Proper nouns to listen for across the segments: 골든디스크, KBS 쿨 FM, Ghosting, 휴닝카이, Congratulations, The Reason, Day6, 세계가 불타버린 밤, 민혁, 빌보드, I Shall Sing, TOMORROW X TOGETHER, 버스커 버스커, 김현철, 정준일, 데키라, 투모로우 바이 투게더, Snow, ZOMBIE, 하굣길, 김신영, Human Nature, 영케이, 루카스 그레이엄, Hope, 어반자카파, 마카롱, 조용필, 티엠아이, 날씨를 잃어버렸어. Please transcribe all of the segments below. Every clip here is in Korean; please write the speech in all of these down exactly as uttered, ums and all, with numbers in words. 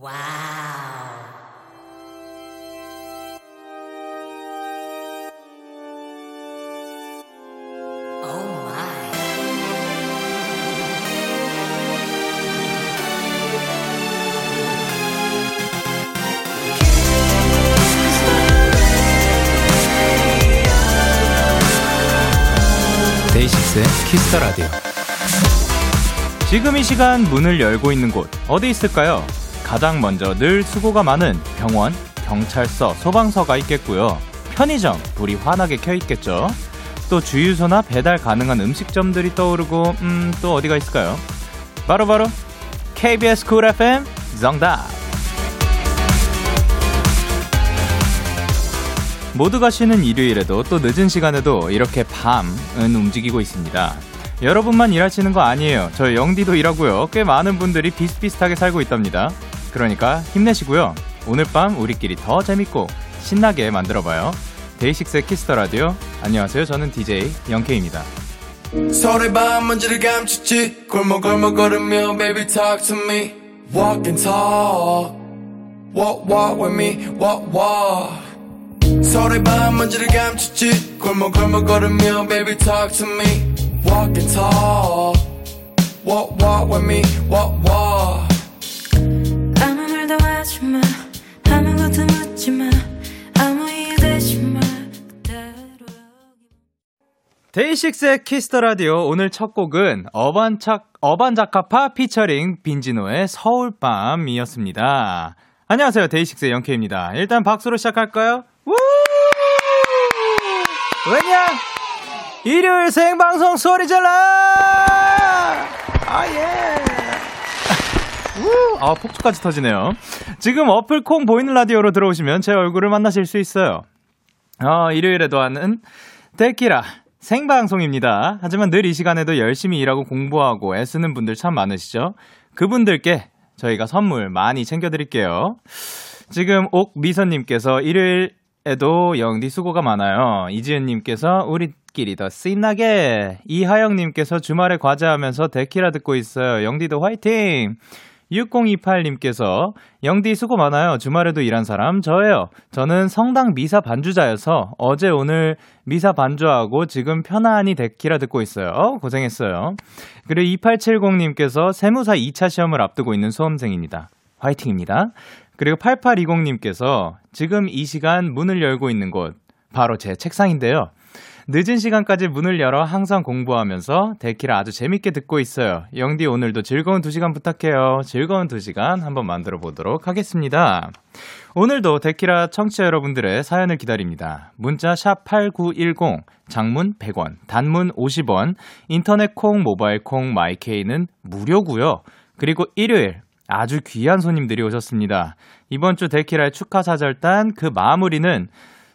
와우. 데이식스의 키스터라디오. 지금 이 시간 문을 열고 있는 곳 어디 있을까요? 가장 먼저 늘 수고가 많은 병원, 경찰서, 소방서가 있겠고요. 편의점, 불이 환하게 켜있겠죠. 또 주유소나 배달 가능한 음식점들이 떠오르고 음, 또 어디가 있을까요? 바로바로 바로 케이비에스 쿨 에프엠 정답! 모두가 쉬는 일요일에도 또 늦은 시간에도 이렇게 밤은 움직이고 있습니다. 여러분만 일하시는 거 아니에요. 저 영디도 일하고요. 꽤 많은 분들이 비슷비슷하게 살고 있답니다. 그러니까 힘내시고요. 오늘 밤 우리끼리 더 재밌고 신나게 만들어봐요. 데이식스의 키스터라디오. 안녕하세요. 저는 디제이 영케이입니다. 서로의 밤 먼지를 감추지 골목골목 걸으며 baby talk to me walk and talk walk walk with me walk walk 서로의 밤 먼지를 감추지 골목골목 걸으며 baby talk to me walk and talk walk walk with me walk walk 아무 말도 하지마 아무것도 묻지마 아무 이해 되지마 그대로. 데이식스의 키스더라디오. 오늘 첫 곡은 어반차, 어반자카파 피처링 빈지노의 서울밤이었습니다. 안녕하세요. 데이식스의 영케이입니다. 일단 박수로 시작할까요? 우! 왜냐? 일요일 생방송 소리 질러! 아, 예! 우! 아, 폭주까지 터지네요. 지금 어플 콩 보이는 라디오로 들어오시면 제 얼굴을 만나실 수 있어요. 어, 일요일에도 하는 데키라 생방송입니다. 하지만 늘 이 시간에도 열심히 일하고 공부하고 애쓰는 분들 참 많으시죠? 그분들께 저희가 선물 많이 챙겨드릴게요. 지금 옥미선님께서 일요일 에도 영디 수고가 많아요. 이지은님께서 우리끼리 더 신나게. 이하영님께서 주말에 과제하면서 데키라 듣고 있어요. 영디도 화이팅. 육공이팔님께서 영디 수고 많아요. 주말에도 일한 사람 저예요. 저는 성당 미사 반주자여서 어제 오늘 미사 반주하고 지금 편안히 데키라 듣고 있어요. 고생했어요. 그리고 이팔칠공님께서 세무사 이 차 시험을 앞두고 있는 수험생입니다. 화이팅입니다. 그리고 팔팔이공님께서 지금 이 시간 문을 열고 있는 곳 바로 제 책상인데요. 늦은 시간까지 문을 열어 항상 공부하면서 데키라 아주 재밌게 듣고 있어요. 영디 오늘도 즐거운 두 시간 부탁해요. 즐거운 두 시간 한번 만들어 보도록 하겠습니다. 오늘도 데키라 청취자 여러분들의 사연을 기다립니다. 문자 샵 팔구일공, 장문 백 원, 단문 오십 원, 인터넷 콩, 모바일 콩, 마이케이는 무료고요. 그리고 일요일 아주 귀한 손님들이 오셨습니다. 이번 주 데키라의 축하 사절단 그 마무리는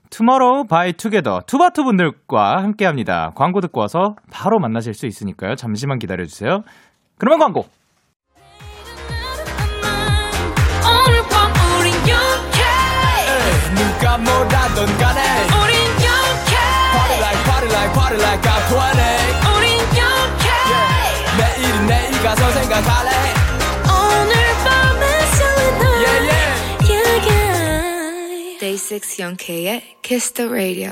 투모로우 바이 투게더 투바투 분들과 함께합니다. 광고 듣고 와서 바로 만나실 수 있으니까요. 잠시만 기다려주세요. 그러면 광고. 오늘 밤 우린 영케이. 누가 뭐라던 간에 우린 영케이. Party like party like party like 가토하네. 우린 영케이. 내일은 내일 가서 생각할래. 데이식스 영케이의 Kiss the Radio.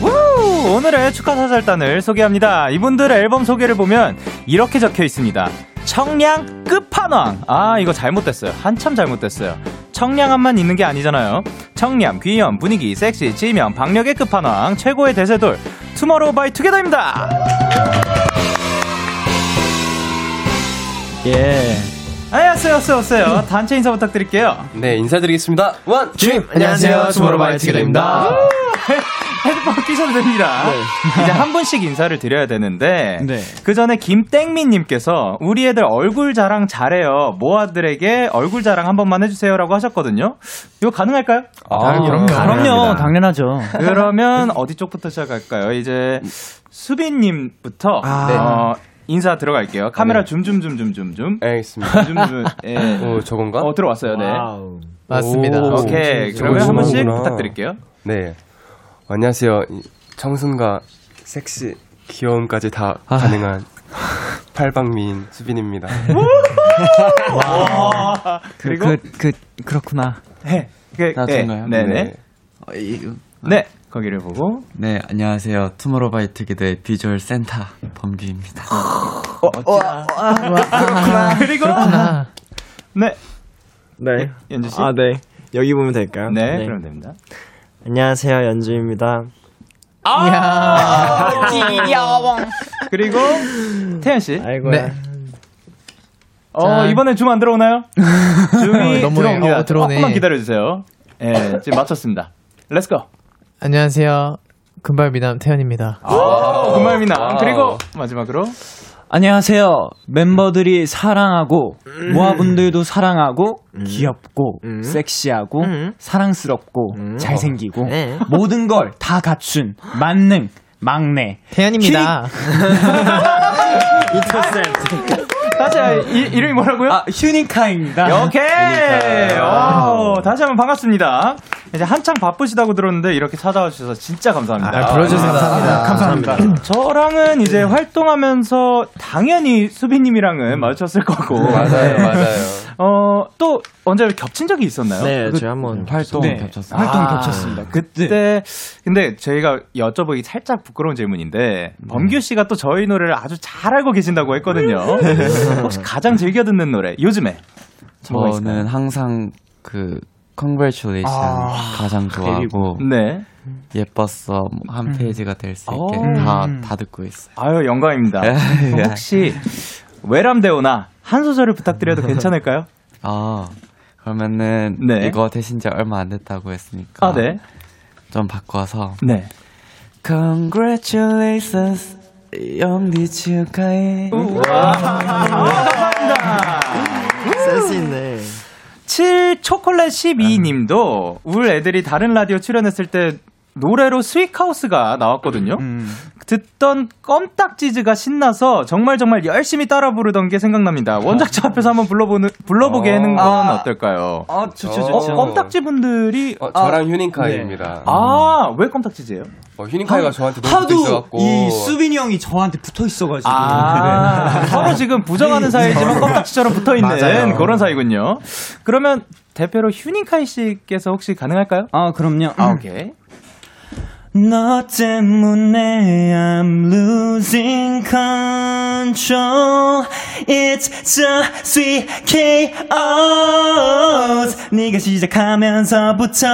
우! 오늘의 축하사절단을 소개합니다. 이분들 앨범 소개를 보면 이렇게 적혀 있습니다. 청량 끝판왕. 아, 이거 잘못됐어요. 한참 잘못됐어요. 청량함만 있는 게 아니잖아요. 청량, 귀염, 분위기, 섹시, 지면, 박력의 끝판왕, 최고의 대세돌 투모로우 바이 투게더입니다. 예. 안녕하세요, 안녕하세요. 단체 인사 부탁드릴게요. 네, 인사드리겠습니다. 원, 주. 안녕하세요, 투모로우 바이 투게더입니다. 헤드폰 끼셔도 됩니다. 네. 이제 한 분씩 인사를 드려야 되는데 네. 그 전에 김땡민님께서 우리 애들 얼굴 자랑 잘해요. 모아들에게 얼굴 자랑 한 번만 해주세요라고 하셨거든요. 이거 가능할까요? 아, 아 그럼요. 그럼요. 당연하죠. 그러면 어디 쪽부터 시작할까요? 이제 수빈님부터. 아. 네. 어, 인사 들어갈게요. 카메라 네. 줌줌줌줌줌줌. 알겠습니다. 줌줌. 예. 오, 저건가? 어, 들어왔어요. 네. 와우. 맞습니다. 오, 오케이. 진짜. 그러면 한 번씩 부탁드릴게요. 네. 안녕하세요. 청순과 섹시 귀여움까지 다 아. 가능한 팔방미인 수빈입니다. 와. 그리고 그, 그, 그 그렇구나. 네. 그, 나 좋은가요? 네. 네네. 네. 어, 이, 아. 네. 거기를 보고. 네, 안녕하세요. 투모로우 바이 투게더의 비주얼 센터 범규입니다. 어, 어, 아, 아, 그렇구나. 그리고 그렇구나. 네. 네. 연주 씨. 아, 네. 여기 보면 될까요? 네. 네. 그럼 됩니다. 안녕하세요. 연주입니다. 아! 귀여워. 그리고 태연 씨. 아이고. 네. 어, 이번엔 줌 안 들어오나요? 줌이 들어옵니다. 어, 들어오네. 조금만 기다려 주세요. 예, 네, 지금 맞췄습니다. 렛츠 고. 안녕하세요. 금발 미남 태연입니다. 아, 금발 미남. 그리고 마지막으로 안녕하세요. 멤버들이 사랑하고 음. 모아분들도 사랑하고 음. 귀엽고 음. 섹시하고 음. 사랑스럽고 음. 잘생기고 네. 모든 걸 다 갖춘 만능 막내 태연입니다. 이천센 다시 이, 이름이 뭐라고요? 아, 휴닝카입니다. 오케이. 휴닝카. 오, 다시 한번 반갑습니다. 이제 한창 바쁘시다고 들었는데 이렇게 찾아와 주셔서 진짜 감사합니다. 아, 불러주셔서 감사합니다. 감사합니다. 감사합니다. 저랑은 이제 활동하면서 당연히 수빈님이랑은 마주쳤을 거고. 맞아요, 맞아요. 어, 또 언제 겹친 적이 있었나요? 네, 그, 저희 한번 활동 네, 겹쳤어요. 활동 아, 겹쳤습니다. 그때 네. 근데 저희가 여쭤보기 살짝 부끄러운 질문인데 음. 범규 씨가 또 저희 노래를 아주 잘 알고 계신다고 했거든요. 혹시 가장 즐겨 듣는 노래 요즘에? 저는 항상 그 Congratulations 아~ 가장 좋아하고 네. 예뻤어 한 페이지가 될 수 있게 다, 다 듣고 있어요. 아유 영광입니다. 혹시 외람되오나 한 소절을 부탁드려도 괜찮을까요? 아 그러면은 네. 이거 되신 지 얼마 안 됐다고 했으니까 아, 네. 좀 바꿔서 네. Congratulations 영디 축하해. 우와. 감사합니다. 센스 있네. 칠초콜릿십이 님도 울 애들이 다른 라디오 출연했을 때 노래로 스윗하우스가 나왔거든요. 음. 듣던 껌딱지즈가 신나서 정말 정말 열심히 따라 부르던 게 생각납니다. 원작자 앞에서 한번 불러보는, 불러보게 어. 하는 건 아. 어떨까요? 아, 좋죠, 좋죠. 어, 껌딱지 분들이. 어, 저랑 아. 휴닝카이입니다. 네. 아, 왜 껌딱지즈예요? 어, 휴닝카이가 하, 저한테 너무 붙어 있어갖고. 이 수빈이 형이 저한테 붙어 있어가지고. 아, 네. 서로 지금 부정하는 사이지만 껌딱지처럼 붙어 있는 그런 사이군요. 그러면 대표로 휴닝카이 씨께서 혹시 가능할까요? 아, 그럼요. 아, 오케이. 너 때문에 I'm losing control. It's the sweet 케이오's. 네가 시작하면서부터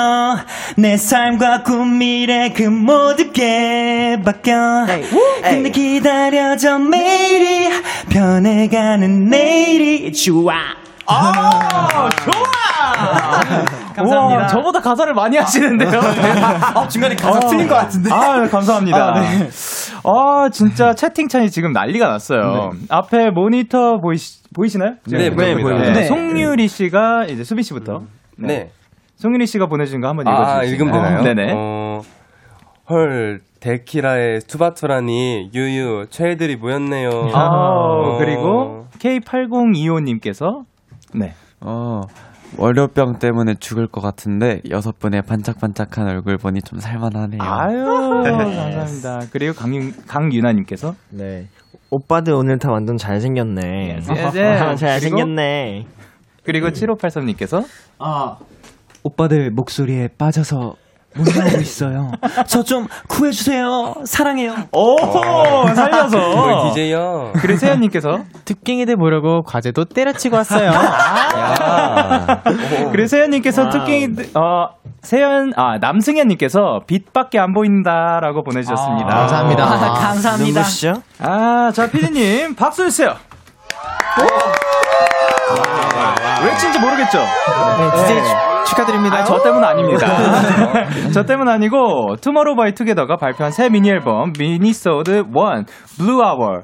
내 삶과 꿈 미래 그 모든 게 바뀌어. 에이, 근데 에이. 기다려져 매일이 변해가는 내일이 좋아. 아, 좋아! 감사합니다. 우와, 저보다 가사를 많이 하시는데요. 아, 중간에 가사 틀린 것 같은데. 아, 감사합니다. 아, 네. 아, 진짜 채팅창이 지금 난리가 났어요. 네. 앞에 모니터 보이시, 보이시나요? 네, 보여요. 네, 네. 네. 송유리 씨가, 이제 수빈 씨부터. 네. 네. 송유리 씨가 보내주신 거 한번 읽어주세요. 아, 읽으면 되나요? 어, 네네. 어, 헐. 데키라의 투바투라니 유유 최애들이 모였네요. 아, 어. 그리고 케이 팔공이오 님께서 네. 어, 월요병 때문에 죽을 것 같은데 여섯 분의 반짝반짝한 얼굴 보니 좀 살만하네요. 아유, 감사합니다. 그리고 강윤, 강윤아님께서 네. 오빠들 오늘 다 완전 잘생겼네. 아, 잘생겼네. 그리고, 그리고 칠오팔삼 님께서 아, 오빠들 목소리에 빠져서 못 나오고 있어요. 저 좀 구해주세요. 사랑해요. 오, 살려서. 디제이요. 그리고 세연님께서 특갱이들 보려고 과제도 때려치고 왔어요. 아~ 그리고 세연님께서 특갱이들, 어, 세연, 아, 남승현님께서 빛밖에 안 보인다라고 보내주셨습니다. 아~ 감사합니다. 아~ 감사합니다. 눈부시죠? 아, 자, 피디님, 박수 주세요. 왜 친지 모르겠죠? 네, 디제이 축하드립니다. 아, 저 때문 아닙니다. 저 때문 아니고 투모로우 바이 투게더가 발표한 새 미니앨범 미니소드 일 블루 아워가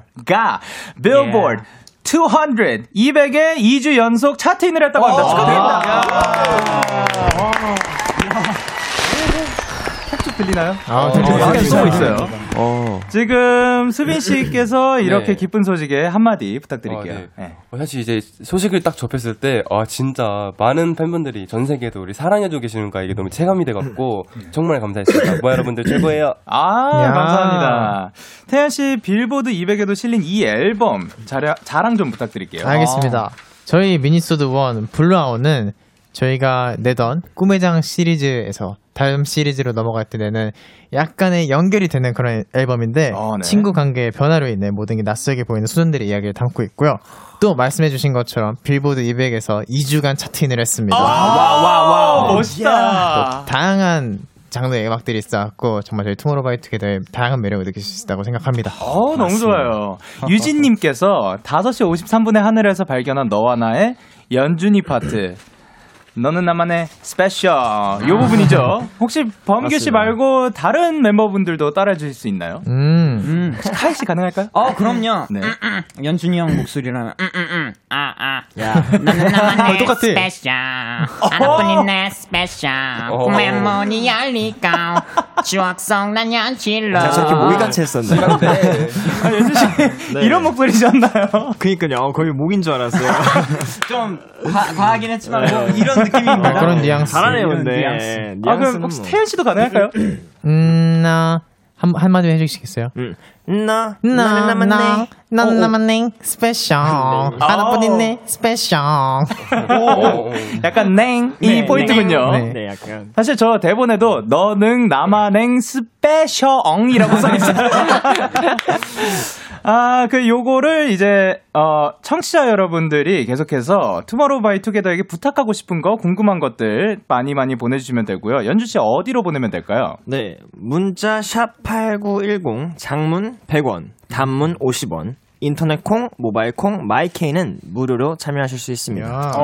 빌보드 이백, 이백에 이 주 연속 차트인을 했다고 합니다. 축하드립니다. 들리나요? 아, 잘 어, 들리고 있어요. 어. 지금 수빈 씨께서 이렇게 네. 기쁜 소식에 한마디 부탁드릴게요. 아, 네. 네. 어, 사실 이제 소식을 딱 접했을 때 아, 진짜 많은 팬분들이 전 세계에도 우리 사랑해주고 계시는가 이게 너무 체감이 돼갖고 정말 감사했습니다. 뭐 여러분들 최고예요. 아, 야. 감사합니다. 태연 씨 빌보드 이백에도 실린 이 앨범 자랑, 자랑 좀 부탁드릴게요. 알겠습니다. 아. 저희 미니소드 일 블루아웃은 저희가 내던 꿈의 장 시리즈에서 다음 시리즈로 넘어갈 때 내는 약간의 연결이 되는 그런 앨범인데 어, 네. 친구 관계의 변화로 인해 모든 게 낯설게 보이는 수준들의 이야기를 담고 있고요. 또 말씀해주신 것처럼 빌보드 이백에서 이 주간 차트인을 했습니다. 와와와 네. 멋있다. 다양한 장르의 음악들이 있어갖고 정말 저희 투모로우 바이 투게더의 다양한 매력을 느끼실 수 있다고 생각합니다. 어, 너무 좋아요. 유진님께서 다섯 시 오십삼 분의 하늘에서 발견한 너와 나의 연준이 파트 너는 나만의 스페셜 요 부분이죠. 혹시 범규씨 말고 다른 멤버분들도 따라해주실 수 있나요? 음. 음. 하이씨 가능할까요? 어 그럼요. 네. 연준이 형 목소리라면 아아 야 너는 나만의 똑같아. 스페셜 하나뿐인 내 스페셜 꿈의 문이 열릴까 추억 속 난 현실로 제가 저렇게 모의같이 했었는데 아, 연준씨 네. 이런 목소리셨나요? 그니까요. 거의 목인 줄 알았어요. 좀 과, 과하긴 했지만 네. 뭐 이런 느낌입니다. 어, 그런 뉘앙스. 잘하네요, 근데. 뉘앙스. 아, 그럼 혹시 뭐. 태연 씨도 가능할까요? 음, 나. 한, 한마디 해주시겠어요? 응. 나. 나. 나만네. 나만네. 스페셜. 하나뿐인 내 스페셜. 약간 냉. 이 네, 포인트군요. 네. 네, 약간. 사실 저 대본에도 너는 나만네 스페셜이라고 써있어요. 아, 그 요거를 이제 어, 청취자 여러분들이 계속해서 투모로우 바이 투게더에게 부탁하고 싶은 거 궁금한 것들 많이 많이 보내주시면 되고요. 연주 씨 어디로 보내면 될까요? 네, 문자 샵 팔구일공 장문 백 원, 단문 오십 원. 인터넷 콩, 모바일 콩, 마이케이는 무료로 참여하실 수 있습니다.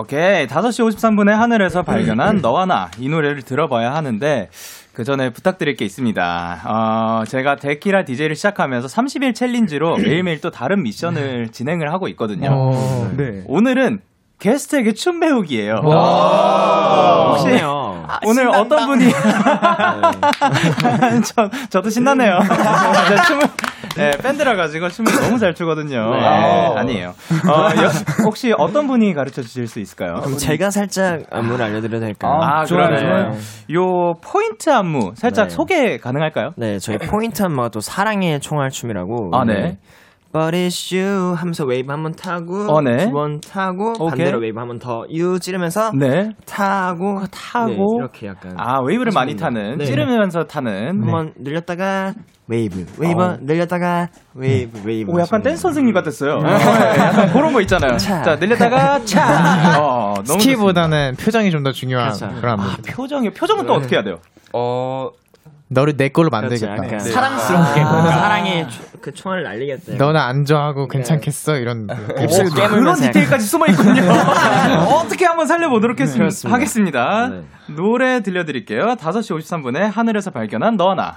오케이. 다섯 시 오십삼 분에 하늘에서 발견한 너와 나 이 노래를 들어봐야 하는데 그 전에 부탁드릴 게 있습니다. 어, 제가 데키라 디제이를 시작하면서 삼십 일 챌린지로 매일매일 또 다른 미션을 진행을 하고 있거든요. 오, 네. 오늘은 게스트에게 춤 배우기예요. 혹시 아, 오늘 신난다. 어떤 분이 저, 저도 신나네요. 제가 춤을 네, 밴드라 가지고 춤을 너무 잘 추거든요. 네. 네, 아니에요. 어, 혹시 어떤 분이 가르쳐 주실 수 있을까요? 그럼 제가 살짝 안무를 알려드려도 될까요? 아, 아 그러면 요 포인트 안무 살짝 네. 소개 가능할까요? 네, 저희 포인트 안무가 또 사랑의 총알 춤이라고. 아, 네. But it's you 하면서 웨이브 한번 타고 어, 네. 두 번 타고 오케이. 반대로 웨이브 한번 더 you 찌르면서 네. 타고 타고 네, 이렇게 약간 아 웨이브를 많이 타는 네. 찌르면서 타는 네. 한번 늘렸다가 웨이브 웨이브 어. 늘렸다가 웨이브 네. 웨이브 오 약간 댄스 선생님 같았어요. 네. 약간 그런 거 있잖아요. 차. 자 늘렸다가 차 어, 너무 스키보다는 좋습니다. 표정이 좀 더 중요한 그렇죠. 그런 아, 표정이요. 표정은 네. 또 어떻게 해야 돼요? 어 너를 내 걸로 만들겠다. 그렇지, 사랑스럽게 아~ 사랑의 그 총알을 날리겠다. 너는 안 좋아하고 괜찮겠어 이런. 오, 그런 디테일까지 숨어 있군요. 어떻게 한번 살려보도록 했습니다. 하겠습니다. 네. 노래 들려드릴게요. 다섯 시 오십삼 분에 하늘에서 발견한 너와 나.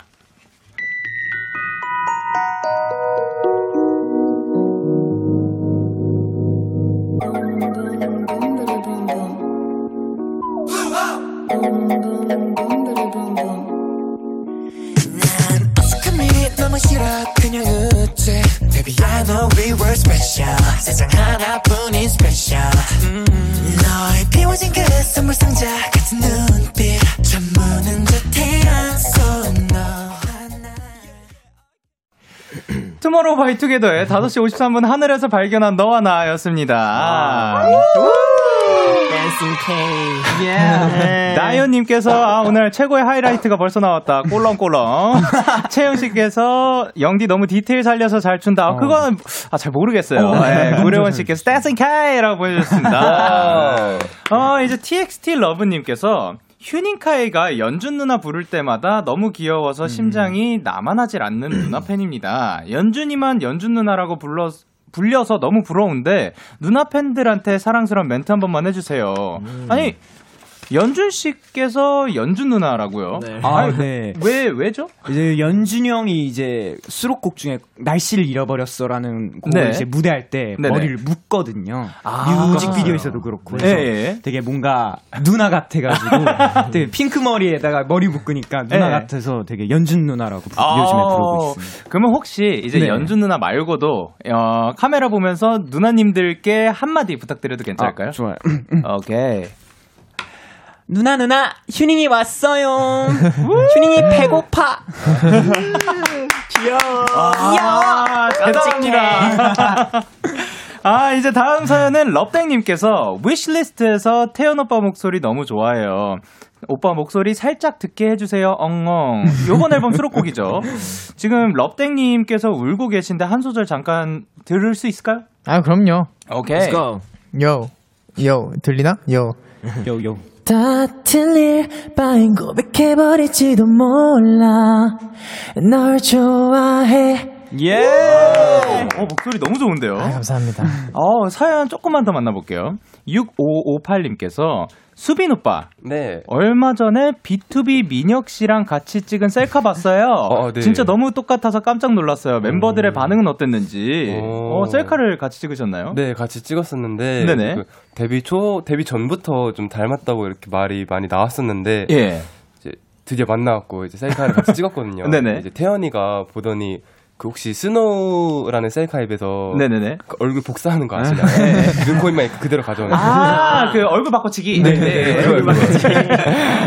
Baby, I know we were special. 세상 하나뿐인 special. Mm-hmm. 너의 비워진 그 선물 상자 같은 눈빛. 참 무는 듯한 손 너 하나. 투모로우 바이 투게더의 다섯 시 오십삼 분 하늘에서 발견한 너와 나였습니다. 아. 에스케이. Yeah. 나연님께서 아, 오늘 최고의 하이라이트가 벌써 나왔다. 꼴렁꼴렁. 채영씨께서 영디 너무 디테일 살려서 잘 춘다. 어. 그건 아, 잘 모르겠어요. 네, 고려원씨께서 에스케이라고 보내주셨습니다. 어, 이제 티엑스티 러브님께서 휴닝카이가 연준 누나 부를 때마다 너무 귀여워서 심장이 남아나질 않는 누나 팬입니다. 연준이만 연준 누나라고 불러 불려서 너무 부러운데 누나 팬들한테 사랑스러운 멘트 한 번만 해주세요. 음. 아니 연준 씨께서 연준 누나라고요. 네. 아, 아니, 네. 왜 왜죠? 이제 연준 형이 이제 수록곡 중에 날씨를 잃어버렸어라는 곡을 네. 이제 무대할 때 네네. 머리를 묶거든요. 아, 뮤직비디오에서도 그렇고. 그래서 네. 되게 뭔가 누나 같아가지고 되게 핑크 머리에다가 머리 묶으니까 누나 네. 같아서 되게 연준 누나라고 아~ 요즘에 부르고 있습니다. 그러면 혹시 이제 네. 연준 누나 말고도 어, 카메라 보면서 누나님들께 한마디 부탁드려도 괜찮을까요? 아, 좋아요. 오케이. 누나 누나 휴닝이 왔어요. 휴닝이 배고파. 귀여워. 아, 깜찍해. 아, 이제 다음 사연은 럽땡님께서 위시리스트에서 태연 오빠 목소리 너무 좋아해요. 오빠 목소리 살짝 듣게 해주세요. 엉엉. 요번 앨범 수록곡이죠. 지금 럽땡님께서 울고 계신데 한 소절 잠깐 들을 수 있을까요? 아, 그럼요. 오케이. Let's go. 요. 요. 들리나? 요. 요, 요. 다 틀릴 바엔 고백해버릴지도 몰라. 널 좋아해. 예! Yeah. 어, 목소리 너무 좋은데요? 아, 감사합니다. 어, 사연 조금만 더 만나볼게요. 육오오팔님께서 수빈 오빠. 네. 얼마 전에 비투비 민혁 씨랑 같이 찍은 셀카 봤어요. 어, 네. 진짜 너무 똑같아서 깜짝 놀랐어요. 멤버들의 음. 반응은 어땠는지. 어. 어, 셀카를 같이 찍으셨나요? 네, 같이 찍었었는데. 네네. 그 데뷔 초, 데뷔 전부터 좀 닮았다고 이렇게 말이 많이 나왔었는데. 예. 이제 드디어 만나갖고 이제 셀카를 같이 찍었거든요. 네네. 이제 태연이가 보더니. 그 혹시 스노우라는 셀카 앱에서 네네네. 그 얼굴 복사하는 거 아시나요? 눈코입만 그대로 가져오는 아, 그 얼굴 바꿔치기. 네, 네. 얼굴 바꿔치기.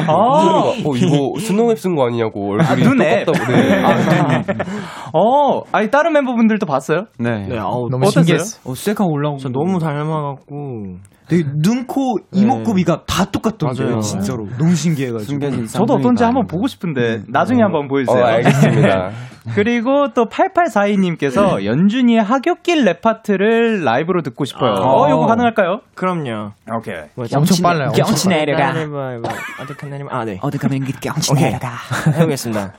아, 어, 이거 스노우 앱 쓴 거 아니냐고 얼굴이 아, 똑같다고. 네. 아, 아. 어, 아니 다른 멤버분들도 봤어요? 네. 네, 아우, 너무 신기했어요. 어, 셀카 올라오고 저 너무 닮아갖고. 되게 눈, 코, 이목구비가 네. 다 똑같던데요, 진짜로. 너무 신기해가지고. 저도 어떤지 한번 보고 싶은데 네. 나중에 어. 한번 보여주세요. 어, 알겠습니다. 그리고 또 팔팔사이님께서 연준이의 하굣길 랩 파트를 라이브로 듣고 싶어요. 어, 어 이거 가능할까요? 그럼요. 오케이. 엄청 빨라요. 경치 내려가. 어떻게 내리면 아 네. 어디 가면 경치 내려가. 해보겠습니다.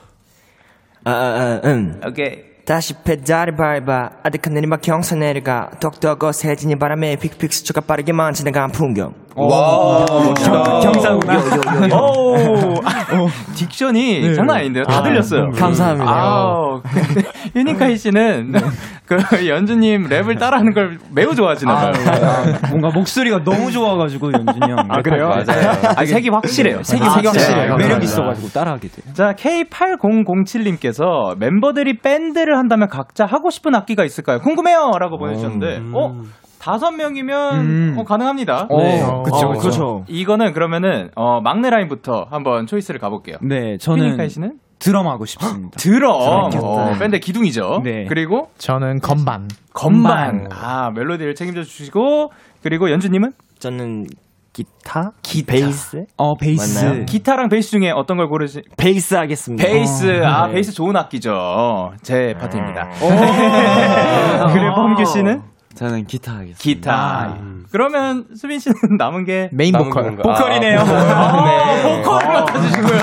아아 응. 오케이. 다시 페달을 밟아 아득한 내리막 경사 내려가 덕덕 어세진이 바람에 픽픽 스쳐가 빠르게만 지나간 풍경. 와 경사 풍경. 오 딕션이 네. 장난 아닌데요? 다 아, 들렸어요. 감사합니다. 아, 유니카이 씨는 네. 그 연주님 랩을 따라하는 걸 매우 좋아하시나봐요. 아, 뭔가 목소리가 너무 좋아가지고 연준이 형. 아 그래요? 맞아요. 아, 색이 확실해요. 색이 아, 색이 확실해요. 매력 있어가지고 따라하게 돼요. 자 케이 팔공공칠님께서 멤버들이 밴드를 한다면 각자 하고 싶은 악기가 있을까요? 궁금해요라고 보내주셨는데. 음. 어? 다섯 명이면 음. 어, 가능합니다. 네, 어, 그렇죠, 어, 그렇죠. 이거는 그러면은 어, 막내 라인부터 한번 초이스를 가볼게요. 네, 저는 휴닝카이 씨는 드럼 하고 싶습니다. 드럼. 어, 밴드 기둥이죠. 네. 그리고 저는 건반. 건반. 건반. 아 멜로디를 책임져 주시고 그리고 연주님은 저는 기타, 기 베이스. 어 베이스. 맞나요? 기타랑 베이스 중에 어떤 걸 고르시? 베이스 하겠습니다. 베이스. 어, 아 네. 베이스 좋은 악기죠. 제 파트입니다. 그리고 범규 씨는? 저는 기타 하겠습니다. 기타. 아, 음. 그러면 수빈 씨는 남은 게 메인 남은 보컬. 건가? 보컬이네요. 아, 보컬. 네. 보컬 맡아주시고요.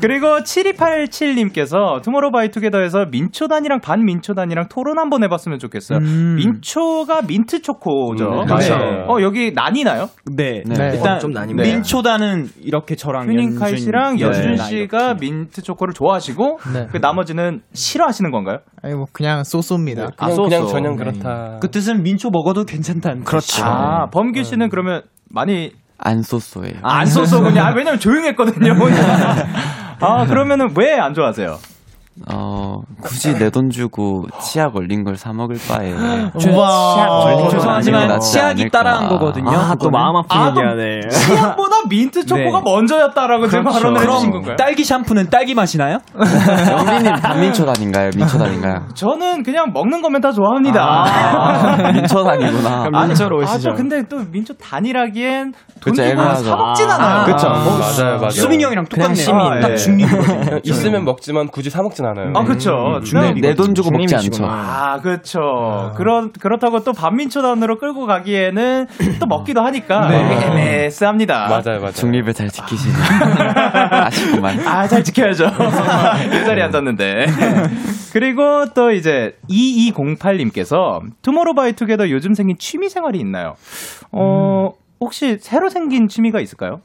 그리고 칠이팔칠님께서 투모로우바이투게더에서 민초단이랑 반민초단이랑 토론 한번 해봤으면 좋겠어요. 음. 민초가 민트 초코죠. 음, 네. 네. 어 여기 나뉘나요? 네. 네. 네. 일단 어, 좀 나뉘. 네. 민초단은 이렇게 저랑 휴닝카이 씨랑 연준 씨가 네. 민트 초코를 좋아하시고 네. 그 나머지는 싫어하시는 건가요? 아니 뭐 그냥 소소입니다. 그냥, 아, 소소. 그냥 전혀 그렇다. 네. 그 뜻은 민초 먹어도 괜찮다는. 그렇죠. 아, 범규 씨는 그러면 많이. 안 쏘쏘예요. 아, 안 쏘쏘군요. 아, 왜냐면 조용했거든요. 아, 그러면은 왜 안 좋아하세요? 어, 굳이 내 돈 주고 치약 얼린 걸 사 먹을 바에. 우와. 죄송하지만 치약이 따라한 거거든요. 아, 또 마음 아픈 얘기하네. 아, 치약보다 민트 초코가 네. 먼저였다라고 그렇죠. 발언을 해주신 건가요? 딸기 샴푸는 딸기 맛이 나요? 영빈님 반민초단인가요? 민초단인가요? 저는 그냥 먹는 거면 다 좋아합니다. 아, 민초단이구나. 민초로 오시죠. 아, 저 근데 또 민초단이라기엔 돈 주고 사먹진 않아요. 아, 그쵸. 뭐, 맞아요, 맞아요. 수빈이 형이랑 똑같네. 시민 딱 중립. 있으면 먹지만 굳이 사 먹진 않아요. 아, 그렇죠. 내 돈 주고 먹지 않죠. 아, 그렇죠. 그런 그렇다고 또 반민초단으로 끌고 가기에는 또 먹기도 하니까 애매스합니다. 맞아요, 맞아요. 중립을 잘 지키시네. 아쉽구만. 아, 잘 지켜야죠. 이 자리에 앉았는데. 그리고 또 이제 이이공팔님께서 투모로우바이투게더 요즘 생긴 취미 생활이 있나요? 어. 음. 혹시 새로 생긴 취미가 있을까요?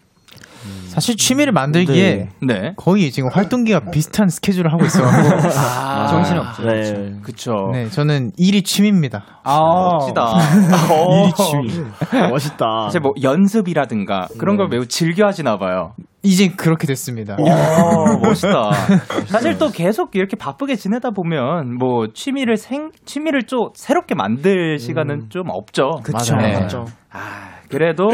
사실 취미를 만들기에 네. 네. 거의 지금 활동기가 비슷한 스케줄을 하고 있어가지고 아, 정신없죠. 네. 그렇죠. 네, 저는 일이 취미입니다. 아, 멋지다. 일이 취미. 멋있다. 사실 뭐 연습이라든가 그런 걸 매우 즐겨 하시나 봐요. 이제 그렇게 됐습니다. 오, 멋있다. 사실 또 계속 이렇게 바쁘게 지내다 보면 뭐 취미를 생 취미를 좀 새롭게 만들 시간은 음. 좀 없죠. 그렇죠. 네. 아, 그래도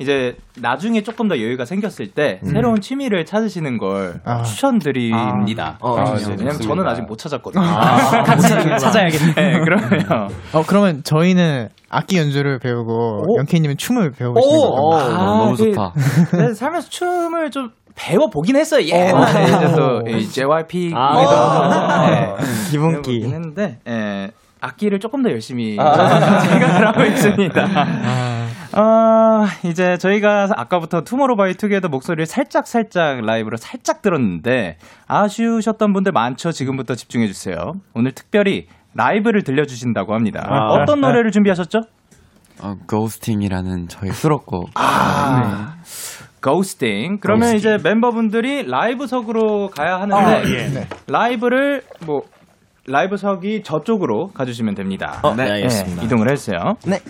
이제 나중에 조금 더 여유가 생겼을 때 음. 새로운 취미를 찾으시는 걸 아. 추천드립니다. 아. 어, 아, 네. 왜냐면 저는 아직 못 찾았거든요. 아, 같이 찾아야겠네. 네, 그러면 어 그러면 저희는 악기 연주를 배우고 영케이님은 춤을 배우시는 거예요. 아, 너무 좋다. 네, 살면서 춤을 좀 배워 보긴 했어요. 옛날에 이제 또 제이와이피 아, 기본기 했는데 예, 악기를 조금 더 열심히 아. 생각을 하고 있습니다. 아. 어, 이제 저희가 아까부터 투모로우바이투게더 목소리를 살짝 살짝 라이브로 살짝 들었는데 아쉬우셨던 분들 많죠? 지금부터 집중해주세요. 오늘 특별히 라이브를 들려주신다고 합니다. 아, 어떤 아, 노래를 준비하셨죠? 어, Ghosting이라는 저희 수록곡. 아, 네. Ghosting. 그러면 Ghosting. 이제 멤버분들이 라이브석으로 가야 하는데 아, 예. 네. 라이브를 뭐 라이브석이 저쪽으로 가주시면 됩니다. 어, 네. 네, 알겠습니다. 네, 이동을 해주세요. 네.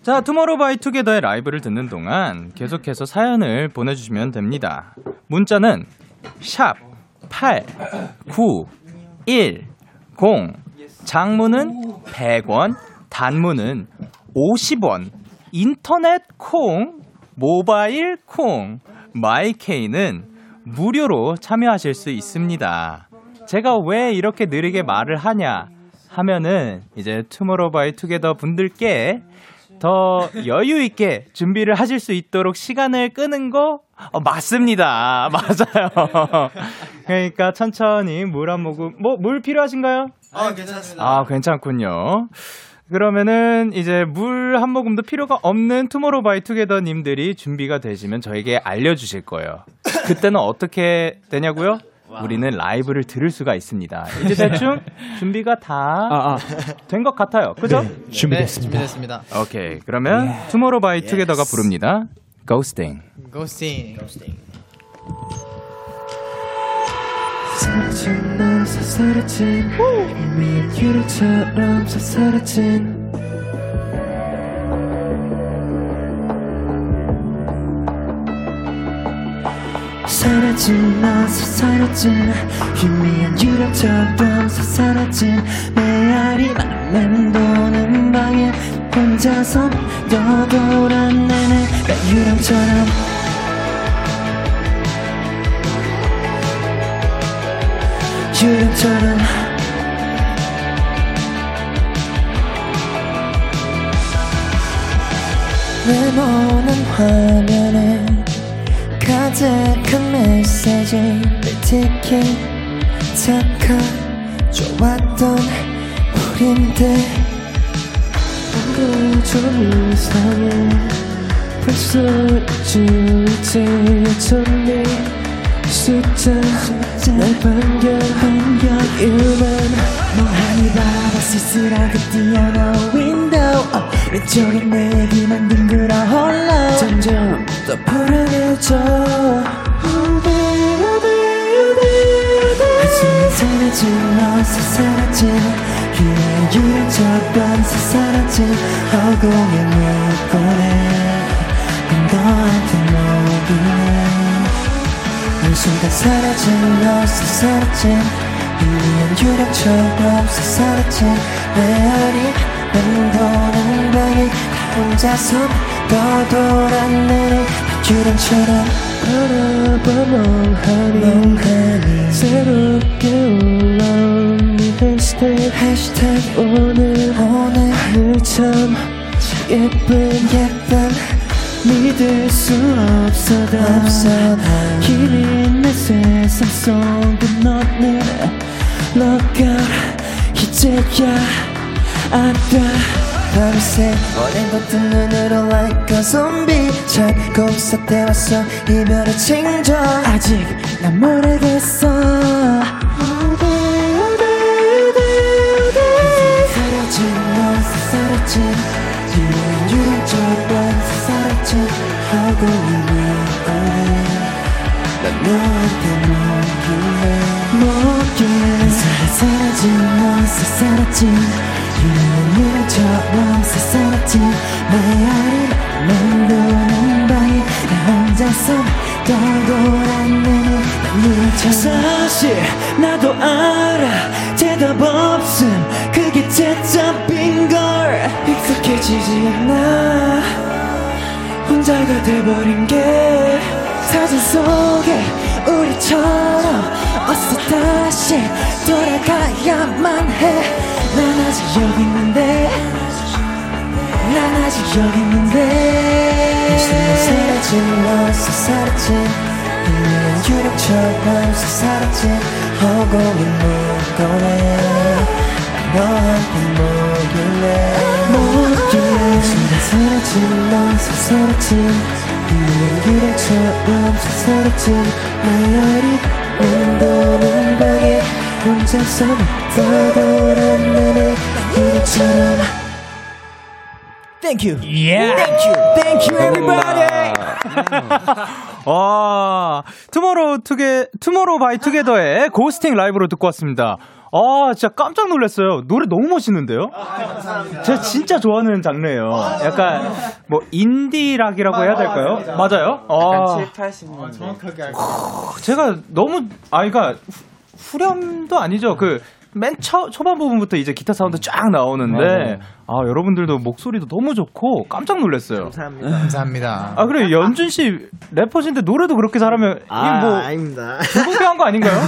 자, 투모로우바이투게더의 라이브를 듣는 동안 계속해서 사연을 보내주시면 됩니다. 문자는 샵 팔 구 일 공, 장문은 백 원, 단문은 오십 원, 인터넷 콩, 모바일 콩, 마이케이는 무료로 참여하실 수 있습니다. 제가 왜 이렇게 느리게 말을 하냐 하면은 이제 투모로우바이투게더 분들께 더 여유 있게 준비를 하실 수 있도록 시간을 끄는 거 어, 맞습니다. 맞아요. 그러니까 천천히 물 한 모금. 뭐 물 필요하신가요? 아, 괜찮습니다. 아, 괜찮군요. 그러면은 이제 물 한 모금도 필요가 없는 투모로우바이투게더 님들이 준비가 되시면 저에게 알려 주실 거예요. 그때는 어떻게 되냐고요? 와우. 우리는 라이브를 들을 수가 있습니다. 이제 대충 준비가 다 된 것 아, 아. 같아요. 그죠? 네, 준비됐습니다. 네, 준비됐습니다. 오케이, 그러면 yeah. 투모로우 바이 yes. 투게더가 부릅니다. Ghosting. Ghosting. Ghosting. 사라진 난 사사라진 미운 유로처럼 사사라진 사라진 나 사사라진 희미한 유럽처럼 사사라진 메아리 바람에 도는 방에 혼자서 떠돌아내는 내 유럽처럼 유럽처럼 내 보는 화면에 가득한 메시지를 티키타카 좋았던 우린데 난 그처럼 이상해 벌써 잊을지 천리 숫자 날 반겨 그 이유만 멍하니 바라 쓸쓸하게 뛰어나 윈도우 왼쪽에 내 얘기만 둥그러 홀러 점점 더 불안해져 한숨이 사라진 너에서 사라진 귀에 유리처럼 사라진 허공에 내 꺼내 너한테 먹이네 한순간 사라진 너에서 사라진 이리한 유리처럼 사라진 내 어린 난 도는 방에 혼자서 떠돌아내는 유령처럼 바라봐 멍하니 멍하니 새롭게 올라온 네 hashtag hashtag 오늘 오늘 오늘 참 예쁜 예쁜 믿을 수 없어 다 없어 다 길이 내 세상 속에 너는 Look out 이제야 안다 밤새 어린 걷던 눈으로 like a zombie 잘 고사대 왔어 이별의 징조 아직 난 모르겠어 사라진 넌 사라진 뒤에 유령처럼 사라진 새살았지 유물처럼 새살았지 나의 아름 맴도는 바위 나 혼자서 떠돌았네 유물처럼 사실 나도 알아 대답 없음 그게 대답인걸 익숙해지지 않아 혼자가 돼버린 게 사진 속에 우리처럼 어서 다시 돌아가야만 해 난 아직 여기 있는데 난 아직 여기 있는데 이제는 사라진 너서 사라진 일년 유력처럼 서 사라진 허공인 물건에 너한테 뭐길래 뭐길래 이제는 사라진 너서 사라진 이런 기대처럼 사라진 나열이 온도는 방에 혼자서 떠돌았는 나는 기대처럼 Thank you. Yeah. Thank you. Thank you everybody. 와, 투모로우 투게 투모로우 바이 투게더의 고스팅 라이브로 듣고 왔습니다. 아, 진짜 깜짝 놀랐어요. 노래 너무 멋있는데요? 아, 감사합니다. 제가 진짜 좋아하는 장르예요. 아, 약간, 뭐, 인디락이라고 아, 해야 될까요? 아, 맞아요? 약간 아, 칠십, 팔십 년대. 아, 정확하게 알고. 제가 너무, 아, 그러니까, 후, 후렴도 아니죠. 그, 맨 처, 초반 부분부터 이제 기타 사운드 쫙 나오는데, 아, 여러분들도 목소리도 너무 좋고, 깜짝 놀랐어요. 감사합니다. 감사합니다. 아, 그래, 연준씨 래퍼신데 노래도 그렇게 잘하면, 아, 뭐, 아닙니다. 중국배한 거 아닌가요?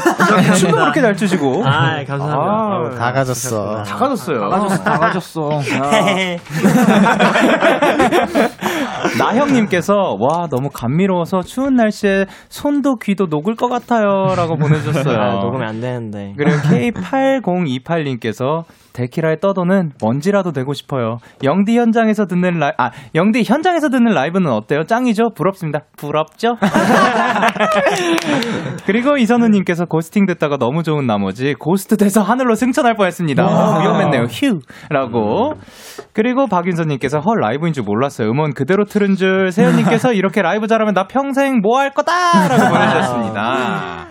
춤도 그렇게 잘 추시고. 아, 감사합니다. 아, 다 가졌어. 다 가졌어요. 다 가졌어. 다 가졌어. 나형님께서, 와, 너무 감미로워서 추운 날씨에 손도 귀도 녹을 것 같아요. 라고 보내주셨어요. 아, 녹으면 안 되는데. 그리고 케이 팔공이팔님께서, 데키라에 떠도는 먼지라도 되고 싶어요. 영디 현장에서 듣는 라이 아, 영디 현장에서 듣는 라이브는 어때요? 짱이죠? 부럽습니다. 부럽죠? 그리고 이선우님께서 고스팅 됐다가 너무 좋은 나머지 고스트 돼서 하늘로 승천할 뻔했습니다. 와. 위험했네요. 휴라고. 그리고 박윤선님께서 헐 라이브인 줄 몰랐어요. 음원 그대로 틀은 줄. 세연님께서 이렇게 라이브 잘하면 나 평생 뭐 할 거다라고 보내주셨습니다.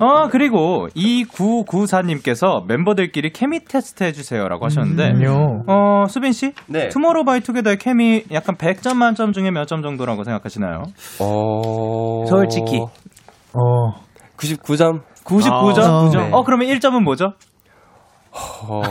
어, 그리고 이구구사님께서 멤버들끼리 케미 테스트 해주세요라고 하셨는데, 음, 어, 수빈씨? 네. 투모로우 바이 투게더의 케미 약간 백 점 만점 중에 몇 점 정도라고 생각하시나요? 어... 솔직히. 어. 구십구 점? 구십구 점? 아, 네. 어, 그러면 일 점은 뭐죠? 어,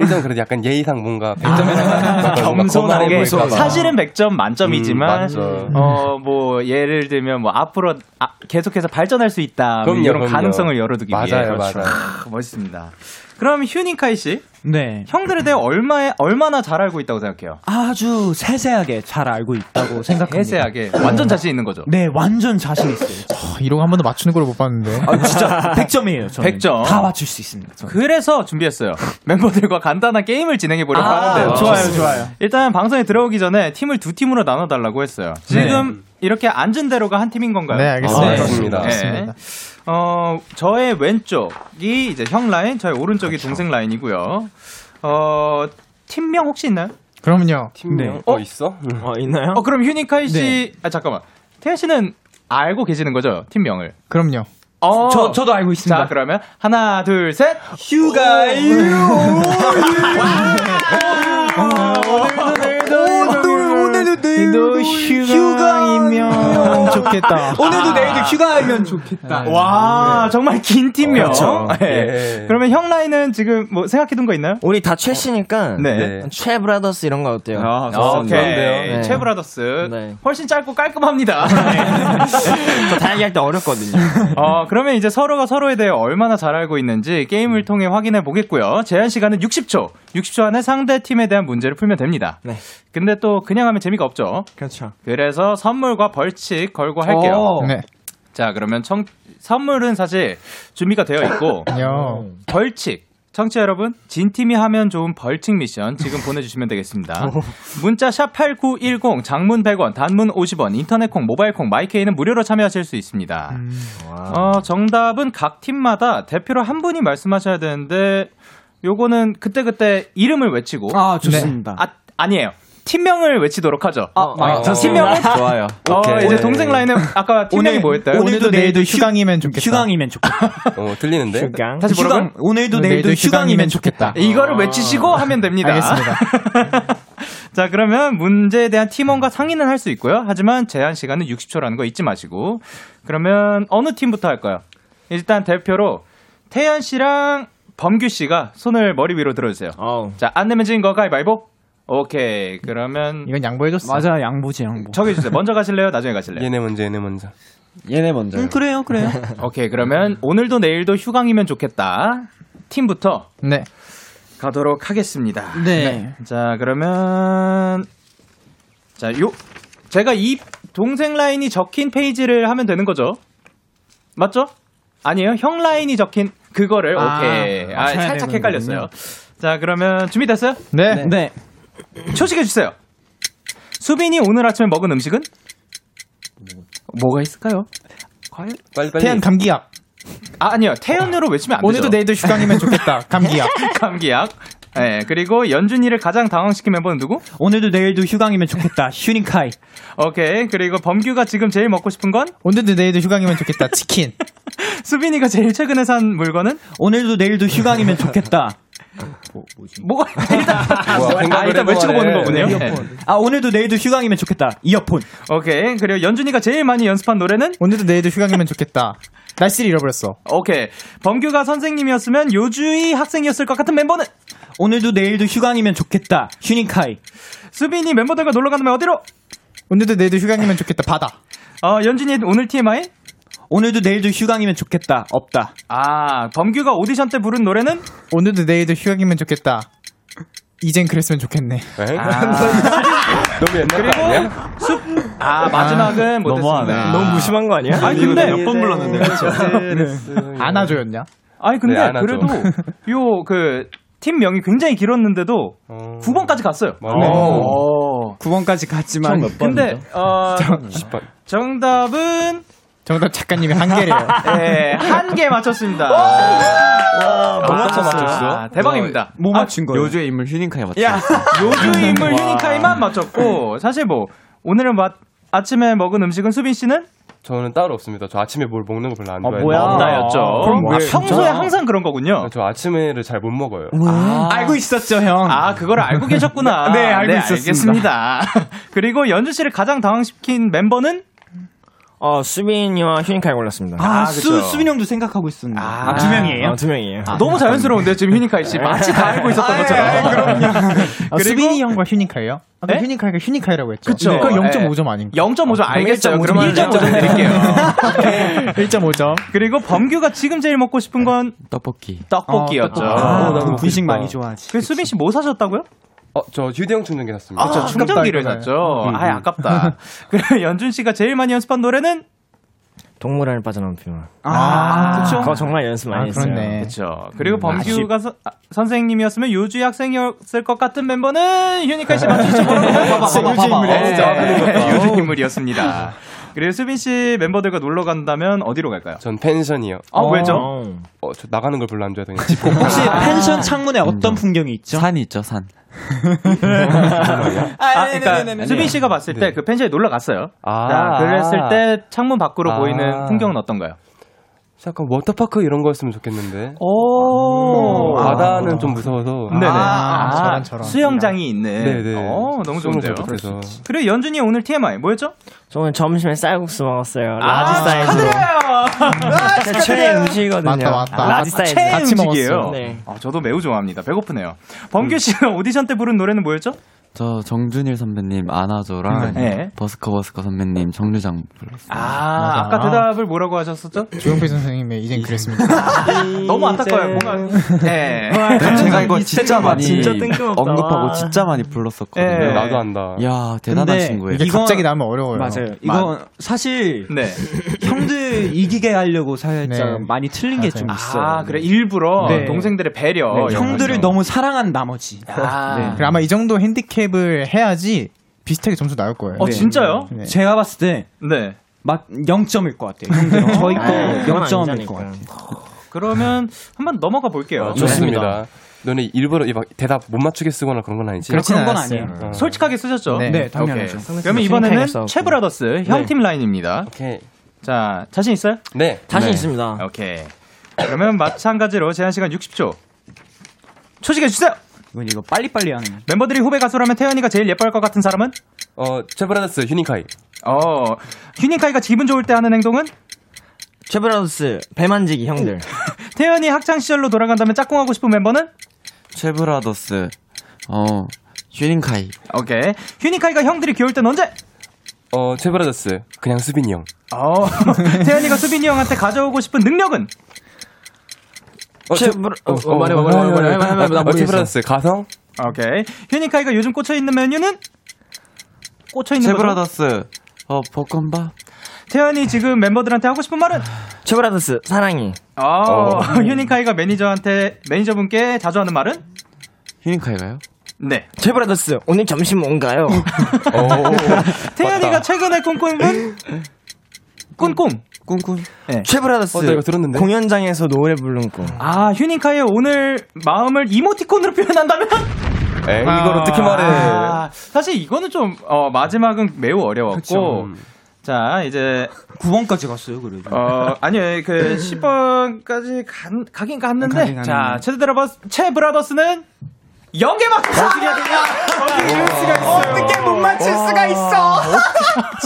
일단 그래도 약간 예의상 뭔가 백 점이나 겸손하게 아, 사실은 백 점 만점이지만 음, 어, 뭐 예를 들면 뭐 앞으로 아, 계속해서 발전할 수 있다 그럼요, 이런 그럼요. 가능성을 열어두기 맞아요, 위해 그렇죠. 맞아요. 아, 멋있습니다. 그럼 휴닝카이 씨, 네 형들에 대해 얼마에 얼마나 잘 알고 있다고 생각해요? 아주 세세하게 잘 알고 있다고 생각합니다. 세세하게 완전 자신 있는 거죠? 네, 완전 자신 있어요. 어, 이런 거 한 번도 맞추는 걸 못 봤는데. 아, 진짜 백 점이에요. 저는. 백 점 다 맞출 수 있습니다. 저는. 그래서 준비했어요. 멤버들과 간단한 게임을 진행해 보려고 아, 하는데요. 좋아요, 좋아요. 일단 방송에 들어오기 전에 팀을 두 팀으로 나눠 달라고 했어요. 지금 네. 이렇게 앉은 대로가 한 팀인 건가요? 네, 알겠습니다. 아, 네. 그렇습니다. 그렇습니다. 네. 어, 저의 왼쪽이 이제 형 라인, 저의 오른쪽이 그렇죠. 동생 라인이고요. 어, 팀명 혹시 있나요? 그럼요. 팀명. 네. 어, 어, 있어? 어, 있나요? 어, 그럼 휴닝카이 씨, 네. 아, 잠깐만. 태현 씨는 알고 계시는 거죠? 팀명을. 그럼요. 어, 저, 저도 알고 있습니다. 자, 그러면 하나, 둘, 셋. 휴가이. 오늘도 휴가이면 좋겠다. 오늘도 내일도 휴가이면 좋겠다. 와, 정말 긴 팀이요. 그렇죠. 네. 예. 그러면 형 라인은 지금 뭐 생각해둔 거 있나요? 우리 다 최씨니까. 네. 네. 최 브라더스 이런 거 어때요? 아, 좋습니다. 오케이. 네. 최 브라더스. 네. 훨씬 짧고 깔끔합니다. 네. 다양하게 할 때 어렵거든요. 어, 그러면 이제 서로가 서로에 대해 얼마나 잘 알고 있는지 게임을 통해 확인해 보겠고요. 제한 시간은 육십 초. 육십 초 안에 상대 팀에 대한 문제를 풀면 됩니다. 네. 근데 또 그냥 하면 재미가 없죠. 그렇죠. 그래서 선물과 벌칙 걸고 할게요. 네. 자, 그러면 청, 선물은 사실 준비가 되어 있고 벌칙. 청취자 여러분, 진팀이 하면 좋은 벌칙 미션 지금 보내주시면 되겠습니다. 문자 샵 팔구일공, 장문 백 원, 단문 오십 원, 인터넷콩, 모바일콩, 마이케이는 무료로 참여하실 수 있습니다. 음, 어, 정답은 각 팀마다 대표로 한 분이 말씀하셔야 되는데 요거는 그때그때 이름을 외치고. 아, 좋습니다. 네. 아, 아니에요. 팀명을 외치도록 하죠. 아, 어, 어, 어, 팀명은? 좋아요. 어, 오케이. 이제 동생 라인은 아까 팀명이 뭐였다요? 오늘도, 오늘도 내일도 휴강이면 좋겠다. 휴강이면 좋겠다. 어, 틀리는데? 휴강. 다시 뭐라고요? 휴강. 오늘도 내일도, 내일도 휴강이면 좋겠다. 이거를 외치시고 하면 됩니다. 알겠습니다. 자, 그러면 문제에 대한 팀원과 상의는 할 수 있고요. 하지만 제한 시간은 육십 초라는 거 잊지 마시고. 그러면 어느 팀부터 할까요? 일단 대표로 태연 씨랑 범규 씨가 손을 머리 위로 들어주세요. 어우. 자, 안 내면 진 거 가위바위보. 오케이. 그러면 이건 양보해줬어. 맞아, 양보지 양보. 정해주세요. 먼저 가실래요? 나중에 가실래요? 얘네 먼저, 얘네 먼저. 얘네 먼저. 음, 그래요, 그래요. 오케이. 그러면 오늘도 내일도 휴강이면 좋겠다 팀부터 네 가도록 하겠습니다. 네. 네. 자, 그러면 자, 요 제가 이 동생 라인이 적힌 페이지를 하면 되는 거죠? 맞죠? 아니에요. 형 라인이 적힌 그거를 아, 오케이. 아, 살짝 헷갈렸어요. 자, 그러면 준비됐어요? 네. 네. 네. 초식해 주세요. 수빈이 오늘 아침에 먹은 음식은? 뭐, 뭐가 있을까요? 과연? 빨리, 빨리. 태연 감기약. 아, 아니요. 태연으로 외치면 안 오늘도 되죠. 오늘도 내일도 휴강이면 좋겠다. 감기약. 감기약. 네, 그리고 연준이를 가장 당황시킨 멤버는 누구? 오늘도 내일도 휴강이면 좋겠다. 휴닝카이. 오케이. 그리고 범규가 지금 제일 먹고 싶은 건? 오늘도 내일도 휴강이면 좋겠다. 치킨. 수빈이가 제일 최근에 산 물건은? 오늘도 내일도 휴강이면 좋겠다. 뭐, 뭐가 일단, 뭐야, 아, 일단 외치고 보는 거군요. 네. 아, 오늘도 내일도 휴강이면 좋겠다. 이어폰. 오케이. 그리고 연준이가 제일 많이 연습한 노래는? 오늘도 내일도 휴강이면 좋겠다. 날씨를 잃어버렸어. 오케이. 범규가 선생님이었으면 요주의 학생이었을 것 같은 멤버는? 오늘도 내일도 휴강이면 좋겠다. 휴닝카이. 수빈이 멤버들과 놀러 가는 날 어디로? 오늘도 내일도 휴강이면 좋겠다. 바다. 어, 연준이 오늘 티엠아이? 오늘도 내일도 휴강이면 좋겠다. 없다. 아, 범규가 오디션 때 부른 노래는? 오늘도 내일도 휴강이면 좋겠다. 이젠 그랬으면 좋겠네. 아. 너무 옛날 거 아니야? 숲. 아, 마지막은 아, 못했습니다. 너무 무심한 거 아니야? 아니, 근데 몇 번 불렀는데. 그렇죠. 안아줘였냐? 아니, 근데 네, 그래도 요 그 팀명이 굉장히 길었는데도 어... 구 번까지 갔어요. 네. 오~ 구 번까지 갔지만 몇 근데 어, 정답은 정답 작가님이 한 개래요. 네, 한 개 맞췄습니다. 와, 못 맞췄어요. 대박입니다. 뭐 맞춘 거예요? 요주의 인물 휴닝카이 맞췄어. 요주의 인물 휴닝카이만 맞췄고, 사실 뭐 오늘은 마, 아침에 먹은 음식은 수빈 씨는? 저는 따로 없습니다. 저 아침에 뭘 먹는 거 별로 안 좋아해요. 아, 뭐야? 없나였죠. 그럼 왜? 아, 평소에 항상 그런 거군요. 저 아침에를 잘 못 먹어요. 아, 알고 있었죠, 형. 아, 그걸 알고 계셨구나. 네, 알고 네, 있었습니다. 알겠습니다. 그리고 연주 씨를 가장 당황시킨 멤버는? 어, 수빈이와 휴닝카이 골랐습니다. 아, 아 수, 수빈 형도 생각하고 있었는데. 아, 두 명이에요? 어, 두 명이에요. 아, 너무 자연스러운데요, 지금 휴닝카이 씨. 마치 다 알고 있었던 것처럼. 아, 예, 그럼요. 아, 수빈이 형과 휴닝카이요? 아까 휴닝카이가 휴닝카이라고 했죠. 그쵸. 네. 그럼 영점오 점 아닌가요? 영점오 점 알겠어요. 그러면 일 점 오 점 드릴게요. 일 점 오 점. 그리고 범규가 지금 제일 먹고 싶은 건? 떡볶이. 떡볶이였죠. 아, 나도 분식 많이 좋아하지. 그 수빈 씨 뭐 사셨다고요? 어, 저 휴대용 충전기 샀습니다. 아, 저 충전기를 샀죠. 음, 아, 아깝다. 그리고 연준 씨가 제일 많이 연습한 노래는 동물원에 빠져나온 피마. 아, 그렇죠. 그거 정말 연습 많이 아, 했어요. 그렇죠. 그리고 음, 범규가 서, 아, 선생님이었으면 요주의 학생이었을 것 같은 멤버는 휴닝카이 씨 맞추시죠. 요주 인물이었죠. 요주 인물이었습니다. 그리고 수빈 씨 멤버들과 놀러 간다면 어디로 갈까요? 전 펜션이요. 아, 어, 왜죠? 어, 저 나가는 걸 별로 안 좋아해서 그냥 집. 혹시 아~ 펜션 창문에 어떤 음, 풍경이 있죠? 산이 있죠, 산. 아, 그러니까 수빈 씨가 봤을 때 그 펜션에 놀러 갔어요. 아, 그랬을 때 창문 밖으로 아~ 보이는 풍경은 어떤가요? 약간 워터파크 이런 거였으면 좋겠는데. 오~ 바다는 아~ 좀 무서워서. 네네. 아~ 아~ 저런 저런. 수영장이 있는. 네네. 어, 너무 좋은데요. 그리고 연준이 오늘 티엠아이 뭐였죠? 저는 점심에 쌀국수 먹었어요. 라지 사이즈로. 아, 제 최애 음식이거든요. 맞다, 맞다. 아, 라지 사이즈 아, 같이 먹었어요. 네. 아, 저도 매우 좋아합니다. 배고프네요. 범규 씨가 음. 오디션 때 부른 노래는 뭐였죠? 저 정준일 선배님 안아줘랑 네. 버스커 버스커 선배님 정류장 불렀어요. 아, 맞아. 아까 대답을 뭐라고 하셨었죠? 조용필 선생님의 이젠 그랬습니다. 너무 안타까워요. 뭔가 네. 제가 이거 진짜 많이 진짜 언급하고 진짜 많이 불렀었거든요. 네. 나도 안다. 이야, 대단한 친구예요. 이게 갑자기 나면 어려워요. 맞아요. 이건 사실 네. 형들 이기게 하려고 살짝 네. 많이 틀린 게 좀 있어요. 아, 그래 일부러 네. 동생들의 배려. 네. 형들을 너무 사랑한 나머지. 아. 네. 그래, 아마 이 정도 핸디캡 을 해야지 비슷하게 점수 나올 거예요. 어, 네. 진짜요? 네. 제가 봤을 때 네. 막 영 점일 것 같아요. 저희 거 영 점일 것 같아요. 그러면 한번 넘어가 볼게요. 어, 좋습니다. 좋습니다. 너네 일부러 막 대답 못 맞추게 쓰거나 그런 건 아니지? 그렇진 그런 건 않았어요. 아니에요. 어. 솔직하게 쓰셨죠? 네, 네 당연하죠. 그러면 이번에는 채브라더스 형팀 네. 라인입니다. 오케이. 자, 자신 있어요? 네. 자신 네. 있습니다. 오케이. 그러면 마찬가지로 제한 시간 육십 초. 초식해 주세요. 이건 이거 빨리빨리 하는. 멤버들이 후배 가수라면 태연이가 제일 예뻐할 것 같은 사람은? 어, 채브라더스 휴닝카이. 어, 휴닝카이가 기분 좋을 때 하는 행동은? 채브라더스 배만지기 형들. 태연이 학창 시절로 돌아간다면 짝꿍하고 싶은 멤버는? 채브라더스 어, 휴닝카이. 오케이. 휴닝카이가 형들이 귀여울 땐 언제? 어, 채브라더스 그냥 수빈이 형. 어, 태연이가 수빈이 형한테 가져오고 싶은 능력은? 채브라 어, 어, 어, 말해 말해 말해 말해 말해 말해 말해 채브라더스 가성? 오케이. 휴닝카이가 요즘 꽂혀 있는 메뉴는? 꽂혀 있는 채브라더스 어, 볶음밥. 태연이 지금 멤버들한테 하고 싶은 말은? 채브라더스 사랑해. 어, 휴닝카이가 매니저한테 매니저분께 자주 하는 말은? 휴닝카이가요? 네. 채브라더스 오늘 점심 뭔가요? 태연이가 맞다. 최근에 꿈꾸는 꿈꿈. 꿈꿈. 네. 채브라더스 어, 들었는데? 공연장에서 노래 부른 꿈. 아, 휴닝카이의 오늘 마음을 이모티콘으로 표현한다면? 에이, 아, 이걸 어떻게 말해? 아, 사실 이거는 좀 어, 마지막은 매우 어려웠고. 그쵸. 자, 이제 구 번까지 갔어요, 그래도. 어, 아니요. 그 십 번까지 간, 가긴 갔는데. 가긴 가긴 자, 채브라더스는 영개 맞췄어. 어떻게 해야 되냐? 어떻게 못 맞출 수가 있어?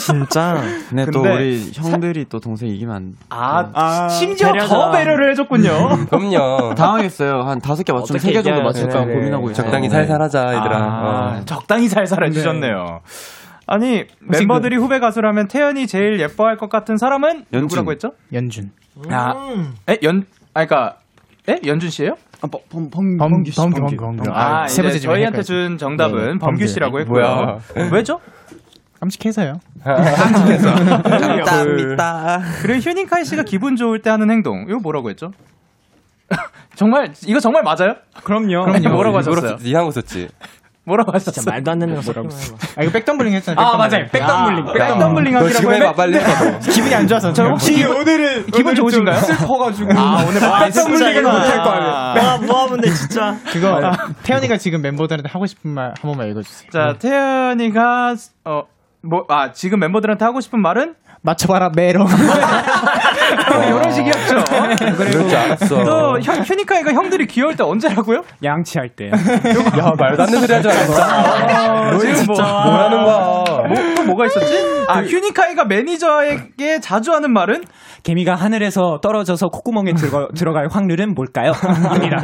진짜. 근데, 근데 또 우리 형들이 사... 또 동생 이기면 안. 아, 아 심지어 배려가... 더 배려를 해줬군요. 그럼요. 당황했어요. 한 다섯 개 맞추면 세 개 정도 맞출까 그래, 고민하고 있어요. 적당히 살살하자, 얘들아. 아, 아. 적당히 살살해주셨네요. 아니 멤버들이 그... 후배 가수라면 태연이 제일 예뻐할 것 같은 사람은 연준. 누구라고 했죠? 연준. 아, 에 연, 아 그러니까 에 연준 씨예요? 아, 범, 범, 범규 씨. 범규, 범규. 아, 아 세 번째 저희한테 준 정답은 네네. 범규 씨라고 했고요. 뭐야? 왜죠? 깜찍해서요. 깜찍해서. 감사합니다. 그리고 휴닝카이 씨가 기분 좋을 때 하는 행동. 이거 뭐라고 했죠? 정말 이거 정말 맞아요? 그럼요. 그럼요. 뭐라고 하셨어요? 이상하고 썼지. 뭐라고 하셨어요? 진짜 말도 안 되는 거 뭐라고 했어. 아, 이거 백덤블링 했잖아요. 아, 맞아요. 백덤블링. 백덤블링 하기라고 해봐. 빨리 해봐. 기분이 안 좋아서. 저 혹시 오늘은 기분 좋으신가요? 슬퍼가지고. 아, 오늘 백덤블링을 못할 거 아니에요. 아, 뭐하면데 진짜. 그거 태연이가 지금 멤버들한테 하고 싶은 말 한 번만 읽어주세요. 자, 태연이가 어, 뭐, 아, 지금 멤버들한테 하고 싶은 말은? 맞춰봐라 메롱. 이런 식이었죠. 그리고 또 형, 휴닝카이가 형들이 귀여울 때 언제라고요? 양치할 때. 야, 말도 안 되는 소리 하지 마. 지금 뭐, 뭐 하는 거야? 뭐, 또 뭐가 있었지? 아, 휴닝카이가 매니저에게 자주 하는 말은? 개미가 하늘에서 떨어져서 콧구멍에 들어, 들어갈 확률은 뭘까요?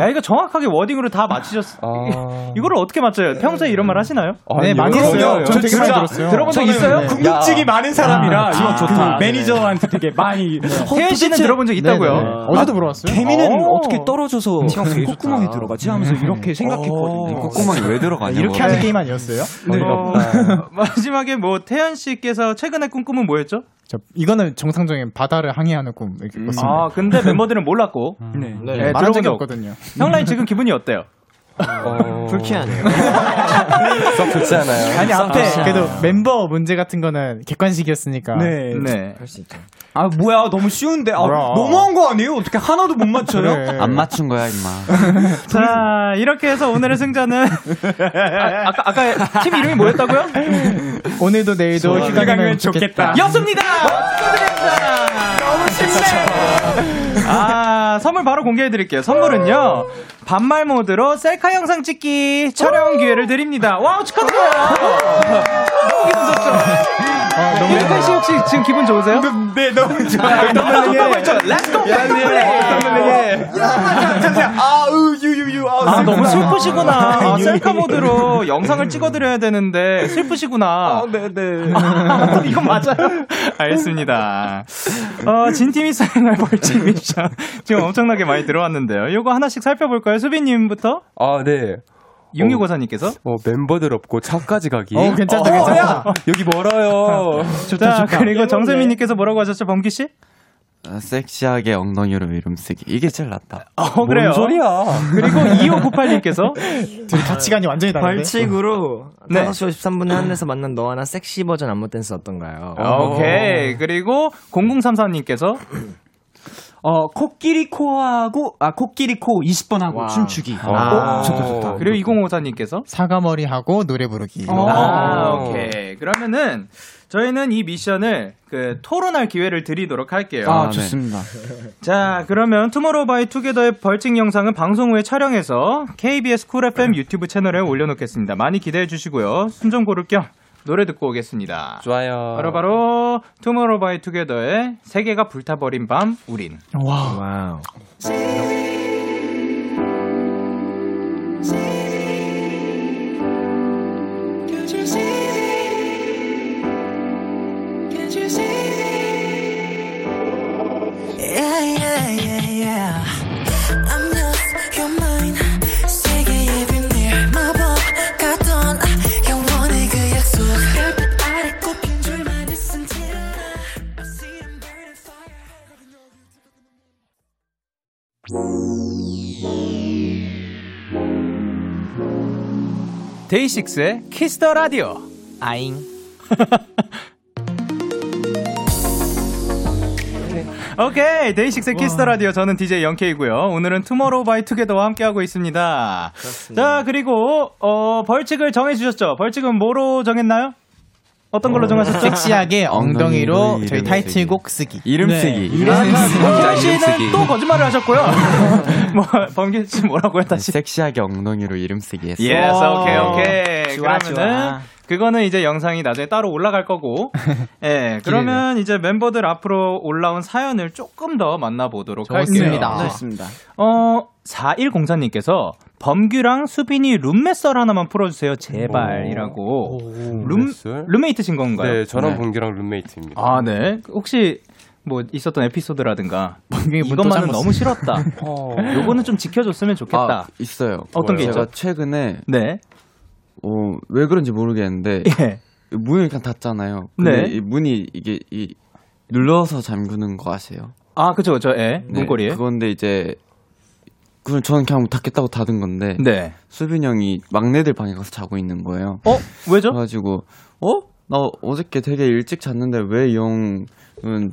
야, 이거 정확하게 워딩으로 다 맞히셨어. 아... 이거를 어떻게 맞춰요? 평소에 이런 말 하시나요? 아니, 네, 많이 했어요. 저 되게 많이 들었어요. 들어본 적 있어요? 네. 궁금증이 많은 사람이라. 아, 좋다. 그 아, 매니저한테 네. 되게 많이. 태현 씨는 들어본 적 있다고요? 네네. 어제도 물어봤어요. 개미는 어떻게 떨어져서 콧구멍에 들어가지 하면서 이렇게 생각했거든요. 콧구멍이 왜 들어가냐? 이렇게 하는 게임 아니었어요? 네. 어, 마지막에 뭐 태현 씨께서 최근에 꿈꾸면 뭐였죠? 저, 이거는 정상적인 바다를 항해하는 꿈. 음. 아, 근데 멤버들은 몰랐고. 음. 네. 네. 네. 네. 말한 적이 없거든요. 형라인 지금 기분이 어때요? 어... 불쾌하네요. 썩 좋지 않아요. 아니 앞에 아, 그래도 아, 멤버 문제 같은 거는 객관식이었으니까. 네, 네. 할 수 있죠. 아 뭐야 너무 쉬운데. 아, 너무한 거 아니에요? 어떻게 하나도 못 맞춰요? 그래. 안 맞춘 거야 임마. 자 이렇게 해서 오늘의 승자는 아, 아까 아까 팀 이름이 뭐였다고요? 오늘도 내일도 휴강이면 좋겠다. 였습니다. 너무 쉽네요. 아 선물 바로 공개해드릴게요. 선물은요 반말 모드로 셀카 영상 찍기 촬영 기회를 드립니다. 와우 축하드려요. 너무 기분 좋죠. 셀카 씨 혹시 지금 기분 좋으세요? 네, 너무 좋아요. 너무 좋다고 했죠. Let's go play. 아우 유유유. 아 너무 슬프시구나. 셀카 모드로 영상을 찍어드려야 되는데 슬프시구나. 네네. 이건 맞아요. 알겠습니다. 어, 진 팀이 사용할 벌칙 미션 지금 엄청나게 많이 들어왔는데요. 이거 하나씩 살펴볼까요? 수빈님부터? 아 네. 육육오사님께서 어, 어, 멤버들 없고 차까지 가기. 어, 괜찮다, 어, 괜찮다. 어, 여기 멀어요. 좋다, 자, 좋다. 그리고 정세민님께서 뭐라고 하셨죠, 범기씨? 어, 섹시하게 엉덩이로 이름 쓰기. 이게 제일 낫다. 어, 그래요. 뭔 소리야. 그리고 이오구팔님께서 둘이 가치관이 완전히 다른데 벌칙으로 네. 다섯 시 오십삼 분에 한에서 만난 너와 나 섹시 버전 안무 댄스 어떤가요? 오케이. 그리고 공공삼사님께서 어, 코끼리 코하고, 아, 코끼리 코 이십 번 하고 와. 춤추기. 아, 오, 좋다, 좋다. 그리고 이공오사님께서 사과머리하고 노래 부르기. 오. 아, 오케이. 그러면은 저희는 이 미션을 그 토론할 기회를 드리도록 할게요. 아, 좋습니다. 자, 그러면 투모로우 바이 투게더의 벌칙 영상은 방송 후에 촬영해서 케이비에스 쿨 에프엠 유튜브 채널에 올려놓겠습니다. 많이 기대해 주시고요. 숨 좀 고를 겸 노래 듣고 오겠습니다. 좋아요. 바로바로 투모로우 바이 투게더의 세계가 불타버린 밤 우린. 와우. 와우. Yeah, yeah, yeah, yeah. I'm yours, you're mine. 세계의 비밀 마법 같던 영원의 그 약속. 별빛 아래 꽃핀 줄만 있은 티나. I see them burning fire. 데이식스의 키스 더 라디오. 아잉. 오케이, 데이식스의 키스더라디오. 저는 디제이 영케이고요. 오늘은 투모로우 바이 투게더와 함께하고 있습니다. 그렇습니다. 자, 그리고 어, 벌칙을 정해주셨죠? 벌칙은 뭐로 정했나요? 어떤 걸로 정하셨죠? 섹시하게 엉덩이로 저희 타이틀곡 쓰기. 이름 쓰기. 범규 씨는 또 거짓말을 하셨고요. 뭐, 범규 씨 뭐라고요? 다시. 섹시하게 엉덩이로 이름 쓰기 했어요. 예스, 오케이, 오케이. 좋아, 좋아. 그거는 이제 영상이 나중에 따로 올라갈 거고. 예, 그러면 이제 멤버들 앞으로 올라온 사연을 조금 더 만나보도록 좋습니다. 할게요. 좋습니다. 어, 사일공사님께서 범규랑 수빈이 룸메썰 하나만 풀어주세요, 제발이라고. 룸 룸메이트신 건가요? 네, 저랑 네. 범규랑 룸메이트입니다. 아, 네. 혹시 뭐 있었던 에피소드라든가 이것만은 너무 싫었다. 어. 요거는 좀 지켜줬으면 좋겠다. 아, 있어요. 어떤 뭐요? 게 있죠? 제가 최근에 네. 어, 왜 그런지 모르겠는데 예. 문을 그냥 닫잖아요. 근데 네. 이 문이 이게 이 눌러서 잠그는 거 아세요? 아, 그쵸, 그쵸. 예. 문고리에. 네, 그건데 이제 그건 저는 그냥 닫겠다고 닫은 건데 네. 수빈 형이 막내들 방에 가서 자고 있는 거예요. 어? 왜죠? 그래가지고 어? 나 어저께 되게 일찍 잤는데 왜 이 형은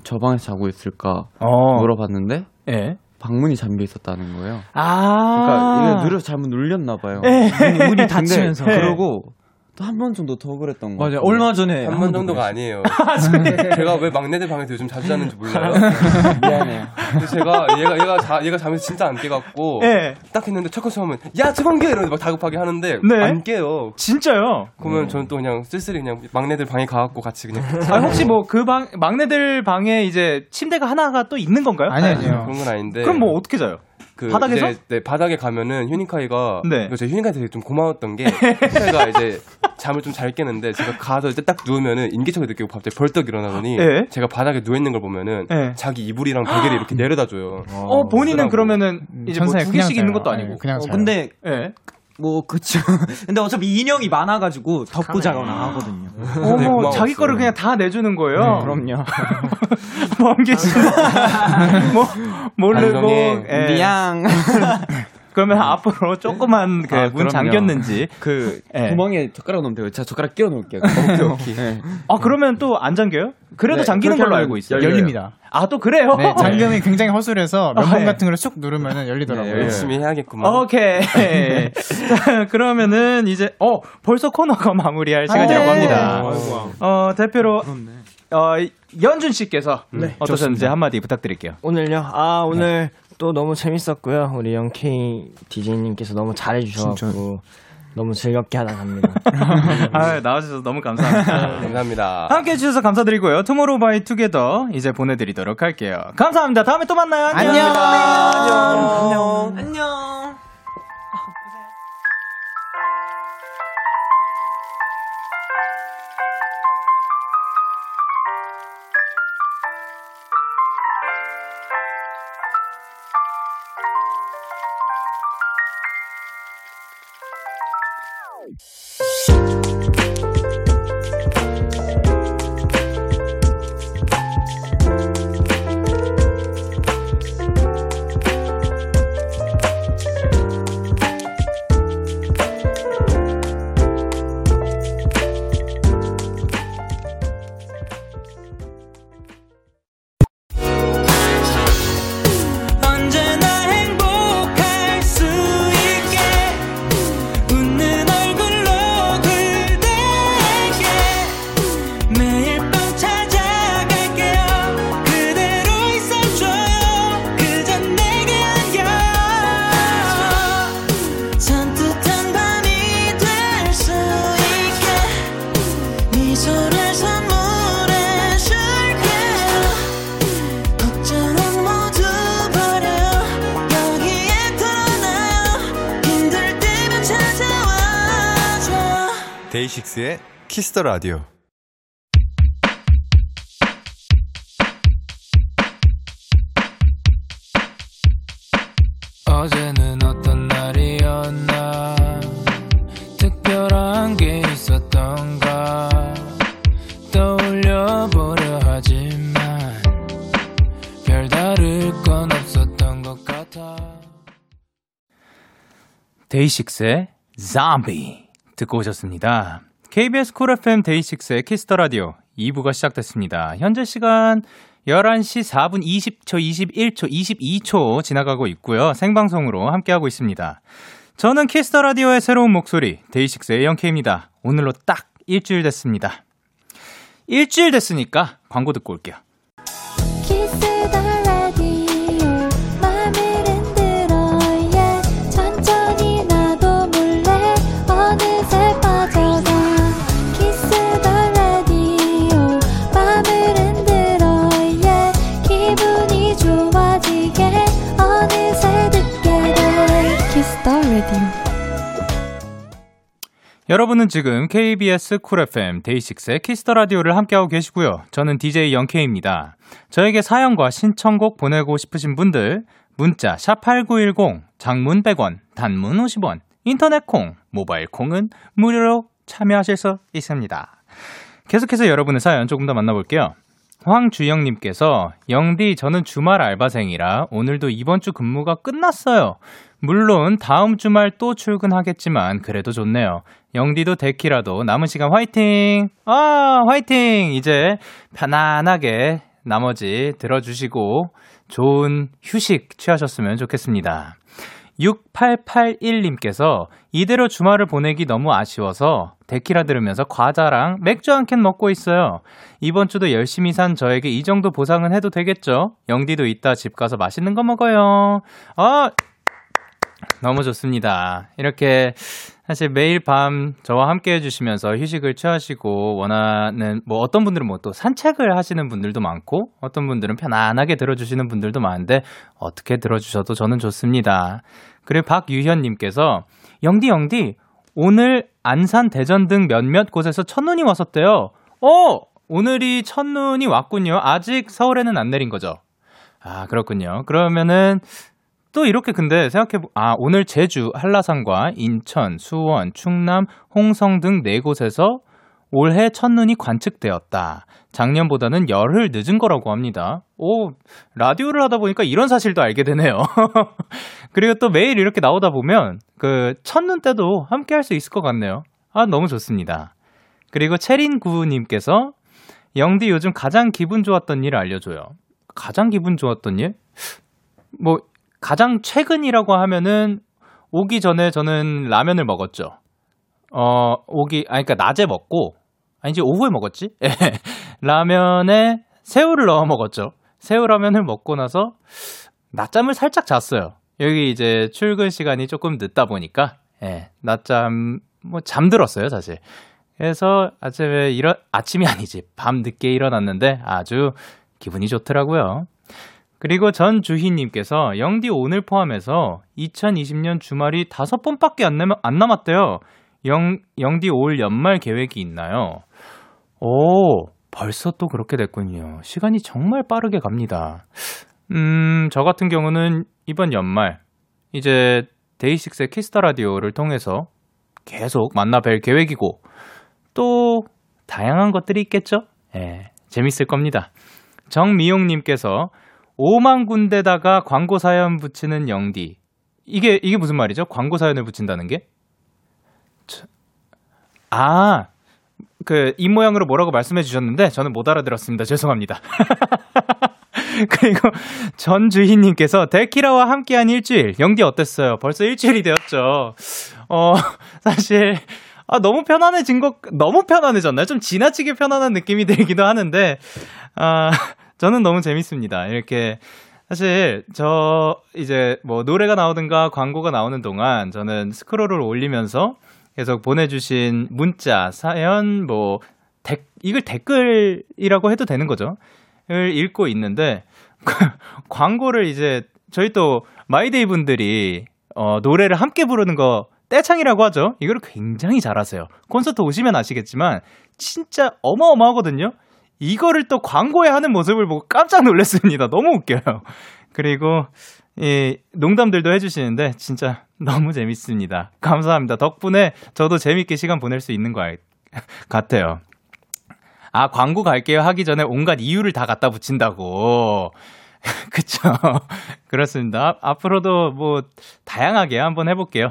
저 방에서 자고 있을까 어. 물어봤는데 예. 방문이 잠겨 있었다는 거예요. 아, 그러니까 이게 눌려서 잘못 눌렸나 봐요. 에이. 문이 닫히면서. 그러고 또 한 번 정도 더 그랬던 거. 맞아요. 얼마 전에 한 번 정도가 아니에요. 제가 왜 막내들 방에서 요즘 자주 자는지 몰라요. 미안해요. 근데 제가 얘가 얘가 자 얘가 잠에서 진짜 안 깨갖고 네. 딱 했는데 첫 컨셉 하면 야, 저번 깨 이러면서 막 다급하게 하는데 네. 안 깨요. 진짜요? 그러면 네. 저는 또 그냥 쓸쓸히 그냥 막내들 방에 가갖고 같이 그냥. 아, 혹시 뭐 그 방 막내들 방에 이제 침대가 하나가 또 있는 건가요? 아니, 아니요. 그런 건 아닌데. 그럼 뭐 어떻게 자요? 그 바닥에서? 이제, 네, 바닥에 가면은 휴닝카이가 네. 제가 휴닝카이한테 되게 좀 고마웠던 게 휴닝카이가 이제 잠을 좀 잘 깨는데 제가 가서 이제 딱 누우면은 인기척을 느끼고 갑자기 벌떡 일어나더니 네. 제가 바닥에 누워있는 걸 보면은 네. 자기 이불이랑 베개를 이렇게 내려다줘요. 어, 본인은 그러면은 이제 뭐 두 개씩 있는 것도 아니고 그냥 어, 근데 네. 뭐 그쵸. 근데 어차피 인형이 많아가지고 덮고 자거나 하거든요. 어, 네, 자기 거를 그냥 다 내주는 거예요. 네, 그럼요. 멍게지도 뭐 모르고 미양. 그러면 앞으로 조그만 그 문 아, 잠겼는지 그 예. 구멍에 젓가락 넣으면 돼요. 제가 젓가락 끼워 놓을게요. 오케이. 네. 아, 그러면 또 안 잠겨요? 그래도 네, 잠기는 걸로 알고 있어요. 열립니다. 아, 또 그래요? 네, 잠금이 굉장히 허술해서 면봉 아, 네. 같은 걸 쑥 누르면 열리더라고요. 네, 열심히 해야겠구만. 오케이. 자, 그러면은 이제 어 벌써 코너가 마무리할 시간이라고 합니다. 아이고. 어, 대표로 그렇네. 어, 연준 씨께서 네, 어떠셨는지 좋습니다. 한마디 부탁드릴게요. 오늘요? 아, 오늘 네. 또 너무 재밌었고요. 우리 영케이 디제이님께서 너무 잘해주셔서 너무 즐겁게 하다 갑니다. 아, 나와주셔서 너무 감사합니다. 감사합니다. 함께해 주셔서 감사드리고요. 투모로우 바이 투게더 이제 보내드리도록 할게요. 감사합니다. 다음에 또 만나요. 안녕. 안녕. 안녕. 안녕. 안녕. 데이식스의 키스더 라디오. 어제는 어떤 날이었나? 특별한 게 있었던가? 떠올려보려 하지만 별다를 건 없었던 것 같아. 데이식스의 ZOMBIE 듣고 오셨습니다. 케이비에스 쿨 에프엠 데이식스의 키스더 라디오 이 부가 시작됐습니다. 현재 시간 열한 시 사 분 이십 초, 이십일 초, 이십이 초 지나가고 있고요. 생방송으로 함께하고 있습니다. 저는 키스더 라디오의 새로운 목소리 데이식스의 영케이입니다. 오늘로 딱 일주일 됐습니다. 일주일 됐으니까 광고 듣고 올게요. 여러분은 지금 케이비에스 쿨 에프엠 데이식스의 키스더 라디오를 함께하고 계시고요. 저는 디제이 영케이입니다. 저에게 사연과 신청곡 보내고 싶으신 분들 문자 샵 팔구일공, 장문 백 원, 단문 오십 원, 인터넷 콩, 모바일 콩은 무료로 참여하실 수 있습니다. 계속해서 여러분의 사연 조금 더 만나볼게요. 황주영님께서 영디 저는 주말 알바생이라 오늘도 이번 주 근무가 끝났어요. 물론 다음 주말 또 출근하겠지만 그래도 좋네요. 영디도 데키라도 남은 시간 화이팅! 아 화이팅! 이제 편안하게 나머지 들어주시고 좋은 휴식 취하셨으면 좋겠습니다. 육팔팔일 님께서 이대로 주말을 보내기 너무 아쉬워서 데키라 들으면서 과자랑 맥주 한 캔 먹고 있어요. 이번 주도 열심히 산 저에게 이 정도 보상은 해도 되겠죠? 영디도 이따 집 가서 맛있는 거 먹어요. 아 너무 좋습니다. 이렇게 사실 매일 밤 저와 함께 해주시면서 휴식을 취하시고 원하는 뭐 어떤 분들은 뭐 또 산책을 하시는 분들도 많고 어떤 분들은 편안하게 들어주시는 분들도 많은데 어떻게 들어주셔도 저는 좋습니다. 그리고 박유현님께서 영디 영디 오늘 안산 대전 등 몇몇 곳에서 첫눈이 왔었대요. 어! 오늘이 첫눈이 왔군요. 아직 서울에는 안 내린 거죠? 아 그렇군요. 그러면은 또 이렇게 근데 생각해 보... 아 오늘 제주, 한라산과 인천, 수원, 충남, 홍성 등 네 곳에서 올해 첫눈이 관측되었다. 작년보다는 열흘 늦은 거라고 합니다. 오, 라디오를 하다 보니까 이런 사실도 알게 되네요. 그리고 또 매일 이렇게 나오다 보면 그 첫눈 때도 함께 할 수 있을 것 같네요. 아 너무 좋습니다. 그리고 체린구님께서 영디 요즘 가장 기분 좋았던 일 알려줘요. 가장 기분 좋았던 일? 뭐 가장 최근이라고 하면은 오기 전에 저는 라면을 먹었죠. 어, 오기, 아니, 그러니까 낮에 먹고, 아니지, 오후에 먹었지? 라면에 새우를 넣어 먹었죠. 새우라면을 먹고 나서 낮잠을 살짝 잤어요. 여기 이제 출근 시간이 조금 늦다 보니까, 예, 낮잠, 뭐, 잠들었어요, 사실. 그래서 아침에 일어, 아침이 아니지, 밤 늦게 일어났는데 아주 기분이 좋더라고요. 그리고 전주희님께서 영디 오늘 포함해서 이천이십 년 주말이 다섯 번밖에 안, 남, 안 남았대요. 영, 영디 올 연말 계획이 있나요? 오, 벌써 또 그렇게 됐군요. 시간이 정말 빠르게 갑니다. 음, 저 같은 경우는 이번 연말 이제 데이식스의 키스더 라디오를 통해서 계속 만나 뵐 계획이고 또 다양한 것들이 있겠죠? 예, 재밌을 겁니다. 정미용님께서 오만 군데다가 광고 사연 붙이는 영디. 이게, 이게 무슨 말이죠? 광고 사연을 붙인다는 게? 저, 아, 그, 입모양으로 뭐라고 말씀해 주셨는데, 저는 못 알아들었습니다. 죄송합니다. 그리고 전주희님께서 데키라와 함께한 일주일. 영디 어땠어요? 벌써 일주일이 되었죠. 어, 사실. 아, 너무 편안해진 것, 너무 편안해졌나요? 좀 지나치게 편안한 느낌이 들기도 하는데, 아, 저는 너무 재밌습니다. 이렇게, 사실, 저, 이제, 뭐, 노래가 나오든가 광고가 나오는 동안 저는 스크롤을 올리면서 계속 보내주신 문자, 사연, 뭐, 댓, 이걸 댓글이라고 해도 되는 거죠. 을 읽고 있는데, 광고를 이제, 저희 또, 마이데이 분들이, 어, 노래를 함께 부르는 거 떼창이라고 하죠. 이걸 굉장히 잘하세요. 콘서트 오시면 아시겠지만 진짜 어마어마하거든요. 이거를 또 광고에 하는 모습을 보고 깜짝 놀랐습니다. 너무 웃겨요. 그리고 예, 농담들도 해주시는데 진짜 너무 재밌습니다. 감사합니다. 덕분에 저도 재밌게 시간 보낼 수 있는 거 알, 같아요. 아, 광고 갈게요 하기 전에 온갖 이유를 다 갖다 붙인다고. 그쵸. 그렇습니다. 앞으로도 뭐 다양하게 한번 해볼게요.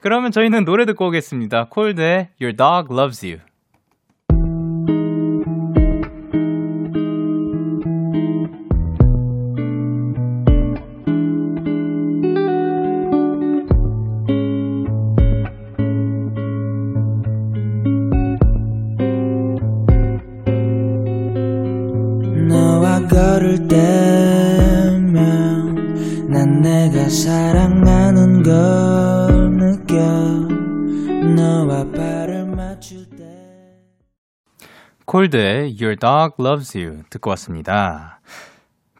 그러면 저희는 노래 듣고 오겠습니다. 콜드의 Your Dog Loves You. 걸을 때면 난 내가 사랑하는 걸 느껴 너와 발을 맞출 때 콜드의 Your Dog Loves You 듣고 왔습니다.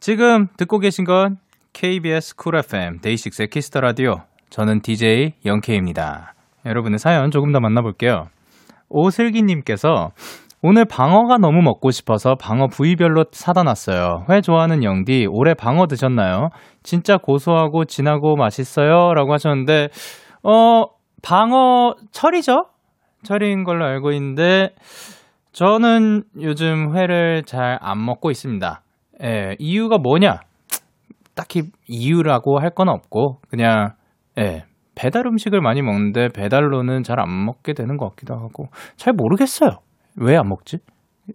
지금 듣고 계신 건 케이비에스 쿨 에프엠 데이식스의 키스터 라디오, 저는 디제이 영케이입니다. 여러분의 사연 조금 더 만나볼게요. 오슬기님께서 오늘 방어가 너무 먹고 싶어서 방어 부위별로 사다 놨어요. 회 좋아하는 영디, 올해 방어 드셨나요? 진짜 고소하고 진하고 맛있어요? 라고 하셨는데, 어, 방어 철이죠? 철인 걸로 알고 있는데, 저는 요즘 회를 잘 안 먹고 있습니다. 예, 이유가 뭐냐? 딱히 이유라고 할 건 없고, 그냥, 예. 배달 음식을 많이 먹는데, 배달로는 잘 안 먹게 되는 것 같기도 하고, 잘 모르겠어요. 왜 안 먹지?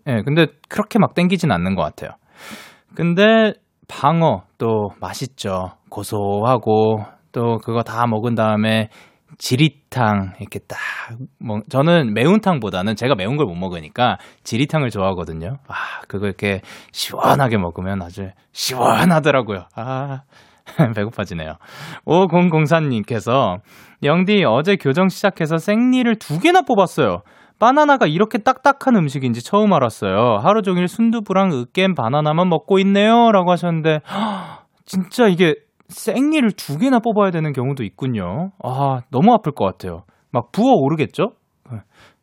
예, 근데 그렇게 막 땡기진 않는 것 같아요. 근데 방어 또 맛있죠. 고소하고 또 그거 다 먹은 다음에 지리탕 이렇게 딱 먹... 저는 매운탕보다는 제가 매운 걸 못 먹으니까 지리탕을 좋아하거든요. 아, 그거 이렇게 시원하게 먹으면 아주 시원하더라고요. 아... 배고파지네요. 오공공사님께서 영디, 어제 교정 시작해서 생리를 두 개나 뽑았어요. 바나나가 이렇게 딱딱한 음식인지 처음 알았어요. 하루 종일 순두부랑 으깬 바나나만 먹고 있네요. 라고 하셨는데, 허, 진짜 이게 생리를 두 개나 뽑아야 되는 경우도 있군요. 아, 너무 아플 것 같아요. 막 부어오르겠죠?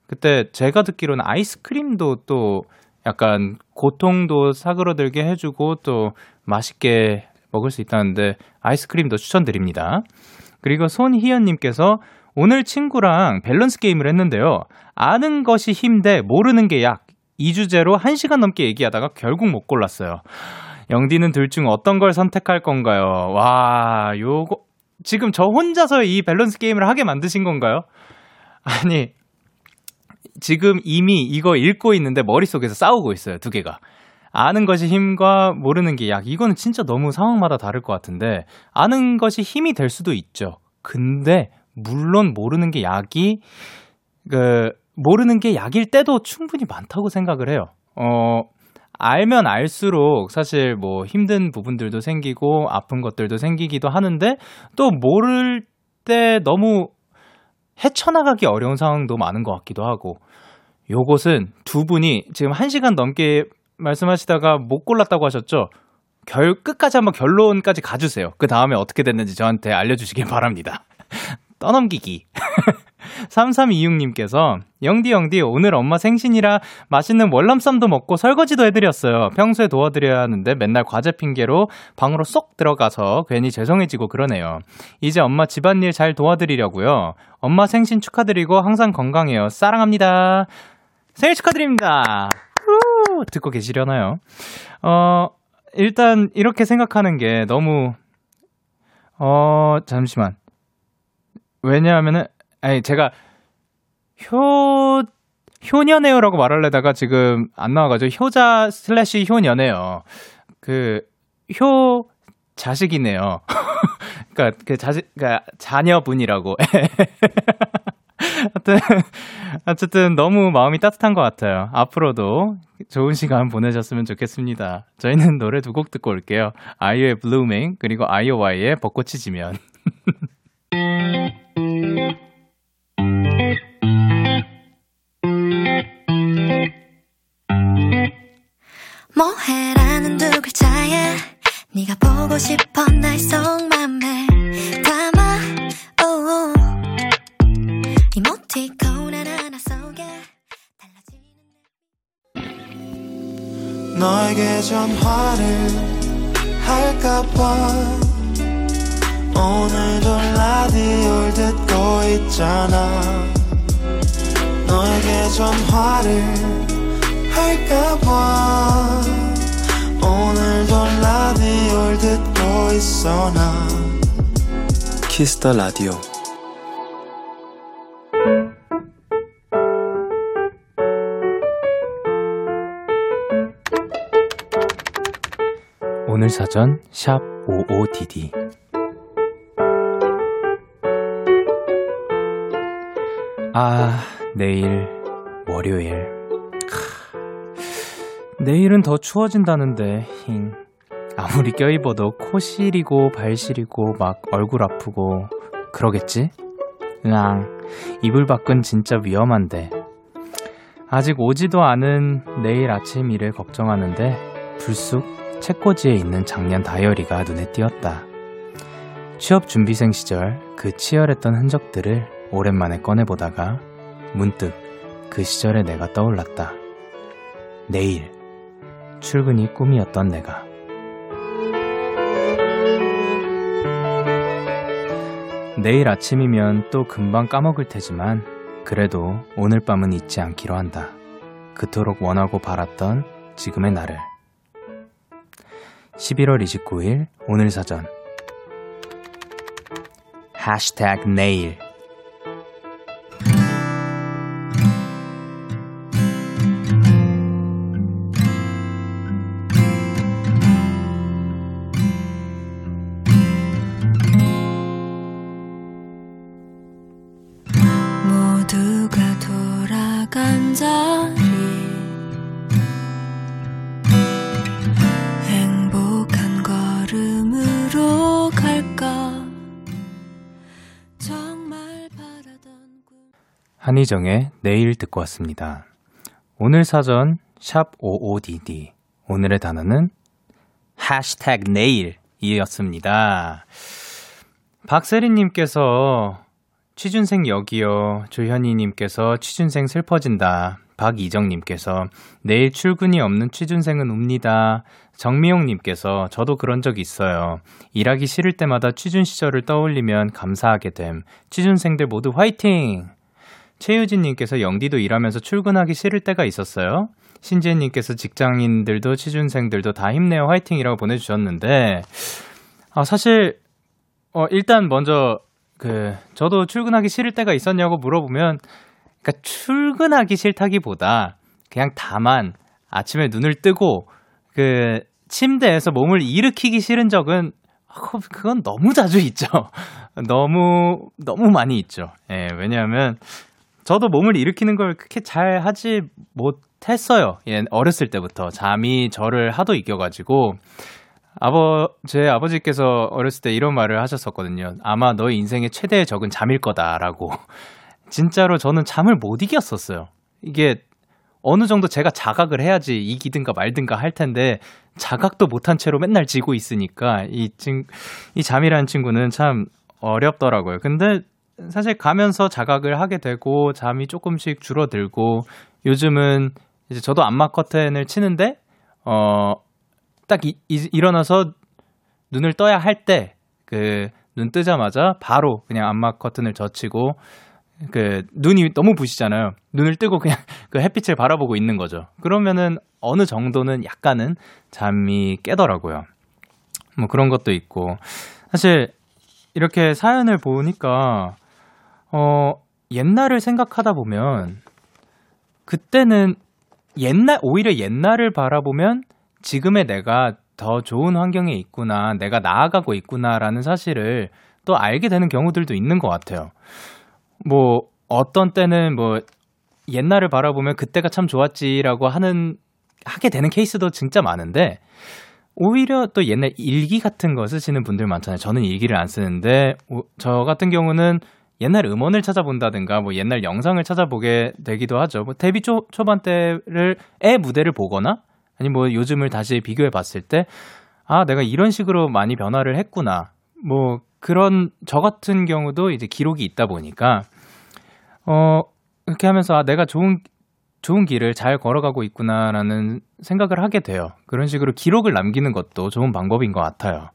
그때 제가 듣기로는 아이스크림도 또 약간 고통도 사그러들게 해주고 또 맛있게 먹을 수 있다는데 아이스크림도 추천드립니다. 그리고 손희연님께서 오늘 친구랑 밸런스 게임을 했는데요. 아는 것이 힘대 모르는 게 약. 이 주제로 한 시간 넘게 얘기하다가 결국 못 골랐어요. 영디는 둘 중 어떤 걸 선택할 건가요? 와, 요거 지금 저 혼자서 이 밸런스 게임을 하게 만드신 건가요? 아니, 지금 이미 이거 읽고 있는데 머릿속에서 싸우고 있어요, 두 개가. 아는 것이 힘과 모르는 게 약. 이거는 진짜 너무 상황마다 다를 것 같은데, 아는 것이 힘이 될 수도 있죠. 근데 물론 모르는 게 약이 그 모르는 게 약일 때도 충분히 많다고 생각을 해요. 어, 알면 알수록 사실 뭐 힘든 부분들도 생기고 아픈 것들도 생기기도 하는데, 또 모를 때 너무 헤쳐나가기 어려운 상황도 많은 것 같기도 하고, 요것은 두 분이 지금 한 시간 넘게 말씀하시다가 못 골랐다고 하셨죠? 결 끝까지 한번 결론까지 가주세요. 그 다음에 어떻게 됐는지 저한테 알려주시길 바랍니다. 떠넘기기. 삼삼이육님께서 영디 영디 오늘 엄마 생신이라 맛있는 월남쌈도 먹고 설거지도 해드렸어요. 평소에 도와드려야 하는데 맨날 과제 핑계로 방으로 쏙 들어가서 괜히 죄송해지고 그러네요. 이제 엄마 집안일 잘 도와드리려고요. 엄마 생신 축하드리고 항상 건강해요. 사랑합니다. 생일 축하드립니다. 듣고 계시려나요? 어, 일단 이렇게 생각하는 게 너무 어 잠시만 왜냐하면은, 아니, 제가 효, 효녀네요라고 말하려다가 지금 안 나와가지고, 효자 슬래시 효녀네요. 그, 효, 자식이네요. 그니까, 그 자식, 그니까, 자녀분이라고. 하여튼, 어쨌든 너무 마음이 따뜻한 것 같아요. 앞으로도 좋은 시간 보내셨으면 좋겠습니다. 저희는 노래 두 곡 듣고 올게요. 아이유의 블루밍, 그리고 아이오아이의 벚꽃이 지면. 뭐해라는 두 글자에 네가 보고 싶어 날 속맘에 담아. 너에게 전화를 할까봐 오늘도 라디오를 듣고 있잖아. 너에게 전화를 할까봐 오늘도 라디오를 듣고 있어. 나 키스 더 라디오. 오늘 사전 샵 오오디디. 아, 내일 월요일. 캬, 내일은 더 추워진다는데. 힝. 아무리 껴입어도 코 시리고 발 시리고 막 얼굴 아프고 그러겠지? 으앙, 이불 밖은 진짜 위험한데. 아직 오지도 않은 내일 아침 일을 걱정하는데 불쑥 책꽂이에 있는 작년 다이어리가 눈에 띄었다. 취업준비생 시절 그 치열했던 흔적들을 오랜만에 꺼내보다가 문득 그 시절의 내가 떠올랐다. 내일, 출근이 꿈이었던 내가. 내일 아침이면 또 금방 까먹을 테지만 그래도 오늘 밤은 잊지 않기로 한다. 그토록 원하고 바랐던 지금의 나를. 십일월 이십구일 오늘 사전 해시태그 내일. 모두가 돌아간 자리, 한희정의 내일 듣고 왔습니다. 오늘 사전 샵 오오디디. 오늘의 단어는 해시태그 내일이었습니다. 박세린님께서 취준생 여기요. 조현희님께서 취준생 슬퍼진다. 박이정님께서 내일 출근이 없는 취준생은 웁니다. 정미용님께서 저도 그런 적 있어요. 일하기 싫을 때마다 취준 시절을 떠올리면 감사하게 됨. 취준생들 모두 화이팅! 최유진님께서 영디도 일하면서 출근하기 싫을 때가 있었어요. 신지혜님께서 직장인들도 취준생들도 다 힘내요 화이팅이라고 보내주셨는데, 아, 사실 어, 일단 먼저 그 저도 출근하기 싫을 때가 있었냐고 물어보면, 그러니까 출근하기 싫다기보다 그냥 다만 아침에 눈을 뜨고 그 침대에서 몸을 일으키기 싫은 적은 어, 그건 너무 자주 있죠. 너무 너무 많이 있죠. 예, 왜냐하면 저도 몸을 일으키는 걸 그렇게 잘 하지 못했어요. 예, 어렸을 때부터 잠이 저를 하도 이겨가지고. 아버, 제 아버지께서 어렸을 때 이런 말을 하셨었거든요. 아마 너의 인생의 최대의 적은 잠일 거다라고. 진짜로 저는 잠을 못 이겼었어요. 이게 어느 정도 제가 자각을 해야지 이기든가 말든가 할 텐데 자각도 못한 채로 맨날 지고 있으니까 이, 친, 이 잠이라는 친구는 참 어렵더라고요. 근데 사실 가면서 자각을 하게 되고 잠이 조금씩 줄어들고, 요즘은 이제 저도 안마 커튼을 치는데 어 딱 일어나서 눈을 떠야 할 때 그 눈 뜨자마자 바로 그냥 안마 커튼을 젖히고, 그 눈이 너무 부시잖아요. 눈을 뜨고 그냥 그 햇빛을 바라보고 있는 거죠. 그러면은 어느 정도는 약간은 잠이 깨더라고요. 뭐 그런 것도 있고. 사실 이렇게 사연을 보니까 어, 옛날을 생각하다 보면 그때는 옛날, 오히려 옛날을 바라보면 지금의 내가 더 좋은 환경에 있구나, 내가 나아가고 있구나라는 사실을 또 알게 되는 경우들도 있는 것 같아요. 뭐 어떤 때는 뭐 옛날을 바라보면 그때가 참 좋았지라고 하는 하게 되는 케이스도 진짜 많은데, 오히려 또 옛날 일기 같은 거 쓰시는 분들 많잖아요. 저는 일기를 안 쓰는데 오, 저 같은 경우는 옛날 음원을 찾아본다든가 뭐 옛날 영상을 찾아보게 되기도 하죠. 뭐 데뷔 초, 초반 때를 애 무대를 보거나 아니면 뭐 요즘을 다시 비교해 봤을 때, 아, 내가 이런 식으로 많이 변화를 했구나. 뭐 그런 저 같은 경우도 이제 기록이 있다 보니까 어 그렇게 하면서 아, 내가 좋은 좋은 길을 잘 걸어가고 있구나라는 생각을 하게 돼요. 그런 식으로 기록을 남기는 것도 좋은 방법인 것 같아요.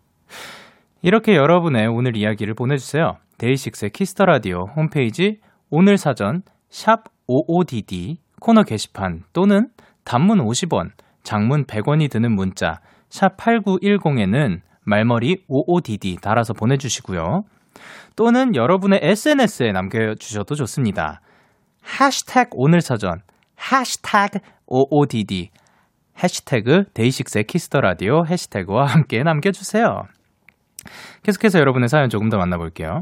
이렇게 여러분의 오늘 이야기를 보내주세요. 데이식스의 키스터라디오 홈페이지 오늘 사전 샵 오오디디 코너 게시판 또는 단문 오십 원, 장문 백 원이 드는 문자 샵 팔구일공에는 말머리 오오디디 달아서 보내주시고요. 또는 여러분의 에스엔에스에 남겨주셔도 좋습니다. 해시태그 오늘 사전, 해시태그 오오디디, 해시태그 데이식스의 키스더라디오 해시태그와 함께 남겨주세요. 계속해서 여러분의 사연 조금 더 만나볼게요.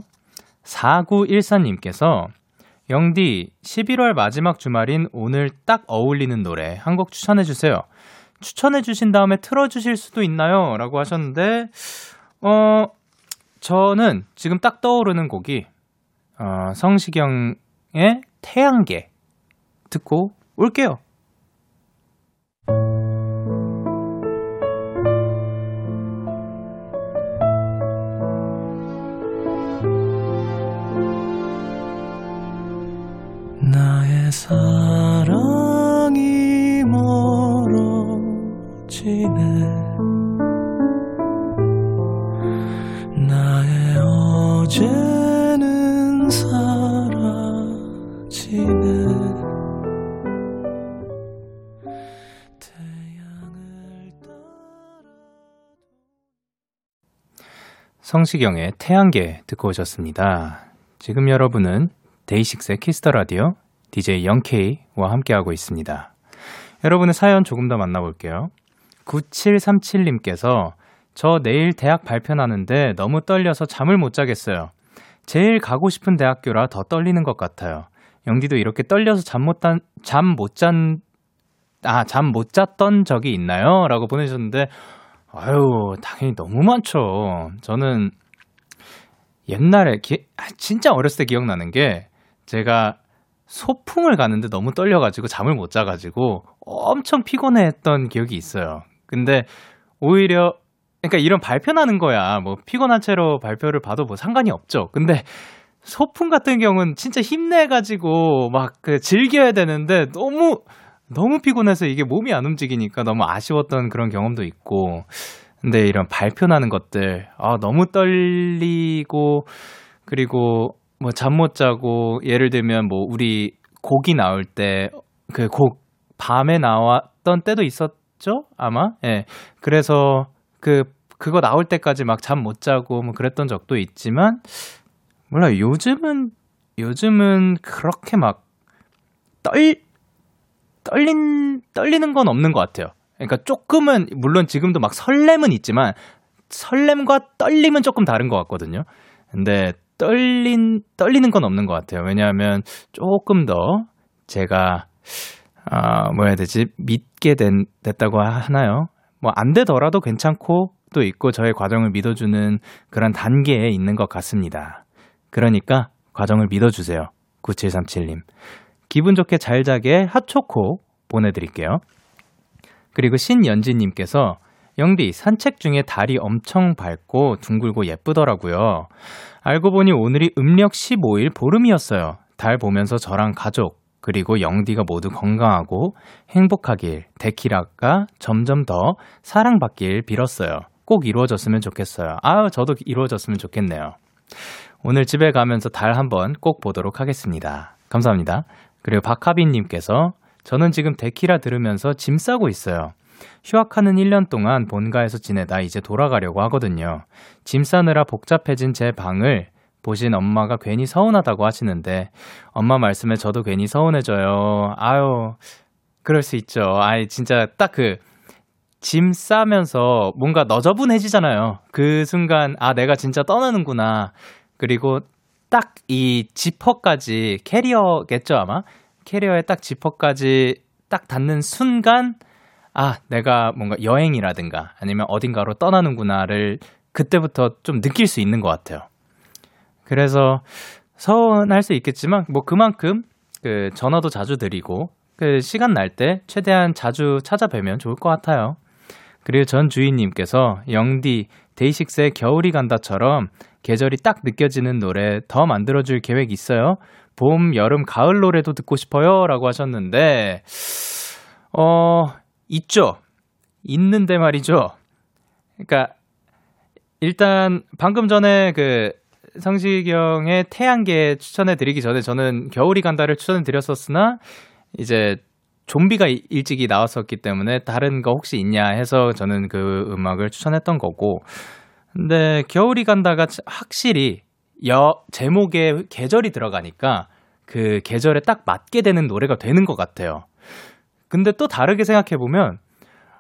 사구일사님께서 영디, 십일월 마지막 주말인 오늘 딱 어울리는 노래 한 곡 추천해주세요. 추천해주신 다음에 틀어주실 수도 있나요? 라고 하셨는데 어... 저는 지금 딱 떠오르는 곡이 어, 성시경의 태양계 듣고 올게요. 나의 사랑이 멀어지네 나의 어제는 사라지네 태양을 따라 성시경의 태양계 듣고 오셨습니다. 지금 여러분은 데이식스의 키스더라디오 디제이 영케이와 함께하고 있습니다. 여러분의 사연 조금 더 만나볼게요. 구칠삼칠님께서 저 내일 대학 발표하는데 너무 떨려서 잠을 못 자겠어요. 제일 가고 싶은 대학교라 더 떨리는 것 같아요. 영디도 이렇게 떨려서 잠 못 잔, 잠 못 잔, 아, 잠 못 잤던 적이 있나요? 라고 보내주셨는데, 아유, 당연히 너무 많죠. 저는 옛날에, 기, 아, 진짜 어렸을 때 기억나는 게, 제가 소풍을 가는데 너무 떨려가지고 잠을 못 자가지고 엄청 피곤해했던 기억이 있어요. 근데 오히려, 그러니까 이런 발표나는 거야. 뭐 피곤한 채로 발표를 봐도 뭐 상관이 없죠. 근데 소풍 같은 경우는 진짜 힘내가지고 막 그 즐겨야 되는데 너무 너무 피곤해서 이게 몸이 안 움직이니까 너무 아쉬웠던 그런 경험도 있고. 근데 이런 발표나는 것들 아 너무 떨리고 그리고 뭐 잠 못 자고 예를 들면 뭐 우리 곡이 나올 때 그 곡 밤에 나왔던 때도 있었죠 아마. 예. 그래서 그, 그거 나올 때까지 막 잠 못 자고 뭐 그랬던 적도 있지만, 몰라, 요즘은, 요즘은 그렇게 막 떨, 떨린, 떨리는 건 없는 것 같아요. 그러니까 조금은, 물론 지금도 막 설렘은 있지만, 설렘과 떨림은 조금 다른 것 같거든요. 근데 떨린, 떨리는 건 없는 것 같아요. 왜냐하면 조금 더 제가, 아, 뭐 해야 되지? 믿게 된, 됐다고 하나요? 뭐 안 되더라도 괜찮고 또 있고 저의 과정을 믿어주는 그런 단계에 있는 것 같습니다. 그러니까 과정을 믿어주세요. 구칠삼칠님. 기분 좋게 잘 자게 핫초코 보내드릴게요. 그리고 신연지님께서 영디 산책 중에 달이 엄청 밝고 둥글고 예쁘더라고요. 알고 보니 오늘이 음력 십오일 보름이었어요. 달 보면서 저랑 가족 그리고 영디가 모두 건강하고 행복하길 데키라가 점점 더 사랑받길 빌었어요. 꼭 이루어졌으면 좋겠어요. 아우 저도 이루어졌으면 좋겠네요. 오늘 집에 가면서 달 한번 꼭 보도록 하겠습니다. 감사합니다. 그리고 박하빈님께서 저는 지금 데키라 들으면서 짐 싸고 있어요. 휴학하는 일 년 동안 본가에서 지내다 이제 돌아가려고 하거든요. 짐 싸느라 복잡해진 제 방을 보신 엄마가 괜히 서운하다고 하시는데 엄마 말씀에 저도 괜히 서운해져요. 아유 그럴 수 있죠. 아이 진짜 딱 그 짐 싸면서 뭔가 너저분해지잖아요. 그 순간 아 내가 진짜 떠나는구나. 그리고 딱 이 지퍼까지 캐리어겠죠 아마 캐리어에 딱 지퍼까지 딱 닿는 순간 아 내가 뭔가 여행이라든가 아니면 어딘가로 떠나는구나를 그때부터 좀 느낄 수 있는 것 같아요. 그래서 서운할 수 있겠지만 뭐 그만큼 그 전화도 자주 드리고 그 시간 날 때 최대한 자주 찾아뵈면 좋을 것 같아요. 그리고 전 주인님께서 영디 데이식스의 겨울이 간다처럼 계절이 딱 느껴지는 노래 더 만들어줄 계획 있어요. 봄, 여름, 가을 노래도 듣고 싶어요 라고 하셨는데 어 있죠. 있는데 말이죠. 그러니까 일단 방금 전에 그 성시경의 형의 태양계 추천해드리기 전에 저는 겨울이 간다를 추천해드렸었으나 이제 좀비가 일찍이 나왔었기 때문에 다른 거 혹시 있냐 해서 저는 그 음악을 추천했던 거고 근데 겨울이 간다가 확실히 여, 제목에 계절이 들어가니까 그 계절에 딱 맞게 되는 노래가 되는 것 같아요. 근데 또 다르게 생각해보면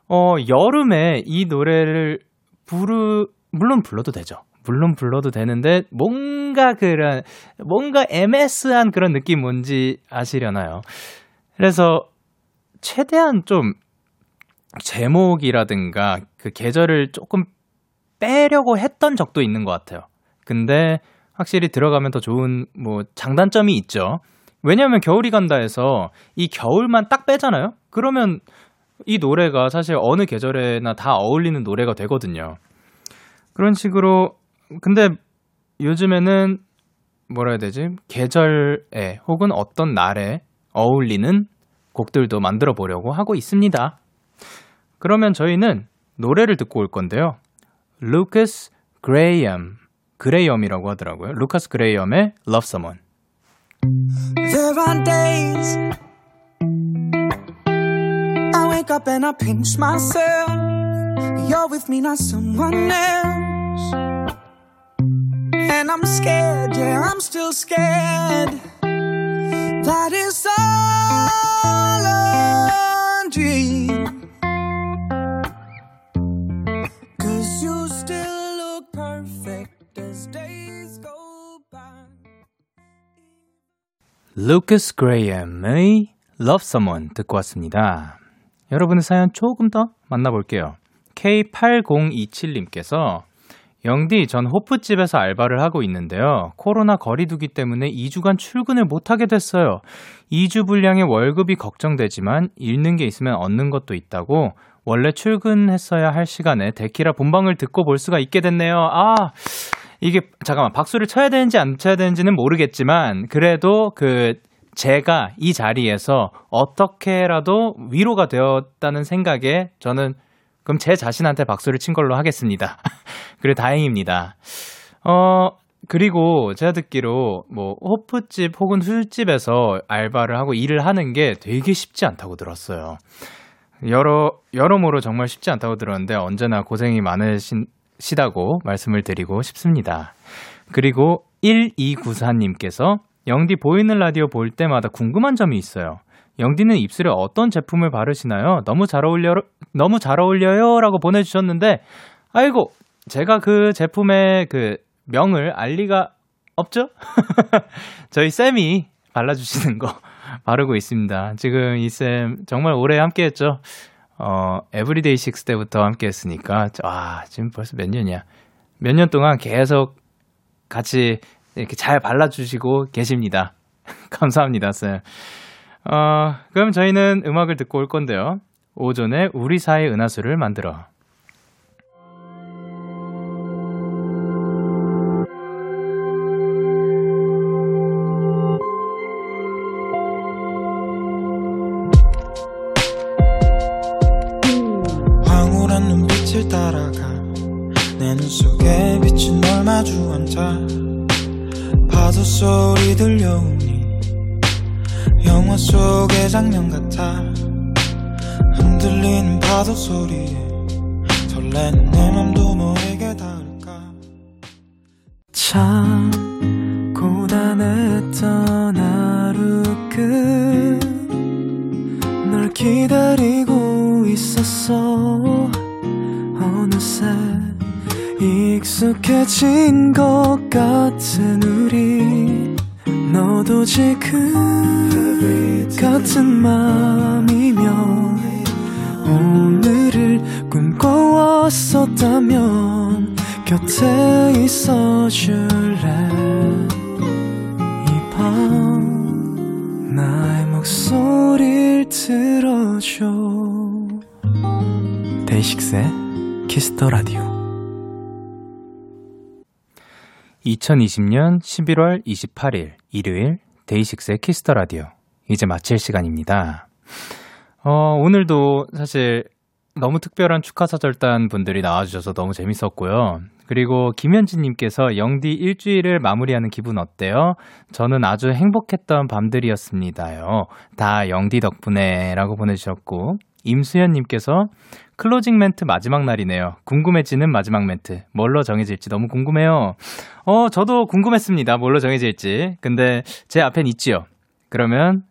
어, 여름에 이 노래를 부르 물론 불러도 되죠. 물론 불러도 되는데 뭔가 그런 뭔가 엠에스한 그런 느낌 뭔지 아시려나요? 그래서 최대한 좀 제목이라든가 그 계절을 조금 빼려고 했던 적도 있는 것 같아요. 근데 확실히 들어가면 더 좋은 뭐 장단점이 있죠. 왜냐하면 겨울이 간다에서 이 겨울만 딱 빼잖아요. 그러면 이 노래가 사실 어느 계절에나 다 어울리는 노래가 되거든요. 그런 식으로 근데 요즘에는 뭐라 해야 되지? 계절에 혹은 어떤 날에 어울리는 곡들도 만들어 보려고 하고 있습니다. 그러면 저희는 노래를 듣고 올 건데요. 루카스 그레이엄, 그레이엄이라고 하더라고요. 루카스 그레이엄의 Love Someone. There are days I wake up and I pinch myself. You're with me, not someone else. And I'm scared, yeah, I'm still scared. That is all a dream. Cause you still look perfect as days go by. 루카스 그레이엄의 Love Someone 듣고 왔습니다. 여러분의 사연 조금 더 만나볼게요. 케이 팔공이칠님께서 영디, 전 호프집에서 알바를 하고 있는데요. 코로나 거리두기 때문에 이 주간 출근을 못하게 됐어요. 이 주 분량의 월급이 걱정되지만 잃는 게 있으면 얻는 것도 있다고 원래 출근했어야 할 시간에 데키라 본방을 듣고 볼 수가 있게 됐네요. 아, 이게 잠깐만 박수를 쳐야 되는지 안 쳐야 되는지는 모르겠지만 그래도 그 제가 이 자리에서 어떻게라도 위로가 되었다는 생각에 저는 그럼 제 자신한테 박수를 친 걸로 하겠습니다. 그래 다행입니다. 어 그리고 제가 듣기로 뭐 호프집 혹은 술집에서 알바를 하고 일을 하는 게 되게 쉽지 않다고 들었어요. 여러 여러모로 정말 쉽지 않다고 들었는데 언제나 고생이 많으시다고 말씀을 드리고 싶습니다. 그리고 일이구사님께서 영디 보이는 라디오 볼 때마다 궁금한 점이 있어요. 영디는 입술에 어떤 제품을 바르시나요? 너무 잘 어울려, 너무 잘 어울려요 라고 보내주셨는데 아이고 제가 그 제품의 그 명을 알 리가 없죠? 저희 쌤이 발라주시는 거 바르고 있습니다. 지금 이 쌤 정말 오래 함께 했죠? 어, 에브리데이 식스 때부터 함께 했으니까 와 지금 벌써 몇 년이야. 몇 년 동안 계속 같이 이렇게 잘 발라주시고 계십니다. 감사합니다 쌤. 어, 그럼 저희는 음악을 듣고 올 건데요. 오전에 우리 사이 은하수를 만들어. 황홀한 눈빛을 따라가 내 눈 속에 비친 널 마주 앉아 파도 소리 들려오니 영화 속의 장면 같아 흔들리는 파도 소리에 설레는 내 맘도 너에게 닿을까 참 고단했던 하루 끝 널 기다리고 있었어 어느새 익숙해진 것 같은 우리 너도 지금 같은 맘이며 오늘을 꿈꿔왔었다면 곁에 있어줄래 이 밤 나의 목소리를 들어줘 데이식스의 키스 더 라디오 이천이십년 십일월 이십팔일 일요일 데이식스의 키스터 라디오 이제 마칠 시간입니다. 어, 오늘도 사실 너무 특별한 축하사절단 분들이 나와주셔서 너무 재밌었고요. 그리고 김현진님께서 영디 일주일을 마무리하는 기분 어때요? 저는 아주 행복했던 밤들이었습니다요. 다 영디 덕분에 라고 보내주셨고, 임수현님께서 클로징 멘트 마지막 날이네요. 궁금해지는 마지막 멘트 뭘로 정해질지 너무 궁금해요. 어, 저도 궁금했습니다. 뭘로 정해질지. 근데 제 앞엔 있지요. 그러면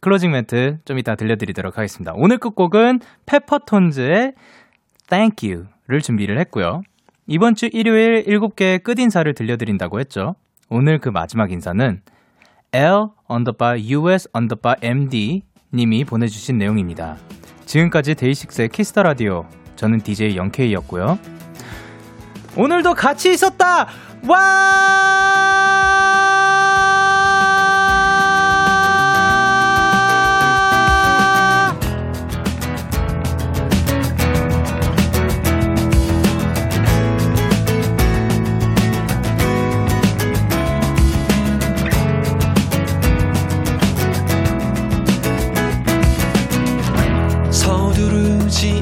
클로징 멘트 좀 이따 들려드리도록 하겠습니다. 오늘 끝곡은 페퍼톤즈의 Thank You를 준비를 했고요. 이번 주 일요일 일곱 개의 끝인사를 들려드린다고 했죠. 오늘 그 마지막 인사는 엘 유에스 엠디 님이 보내주신 내용입니다. 지금까지 데이식스의 키스터라디오, 저는 디제이 영케이였고요. 오늘도 같이 있었다! 와!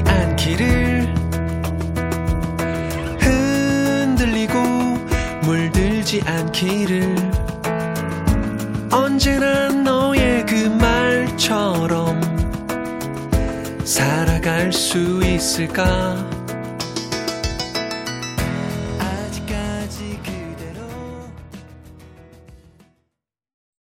않기를 흔들리고 물들지 않기를 언제나 너의 그 말처럼 살아갈 수 있을까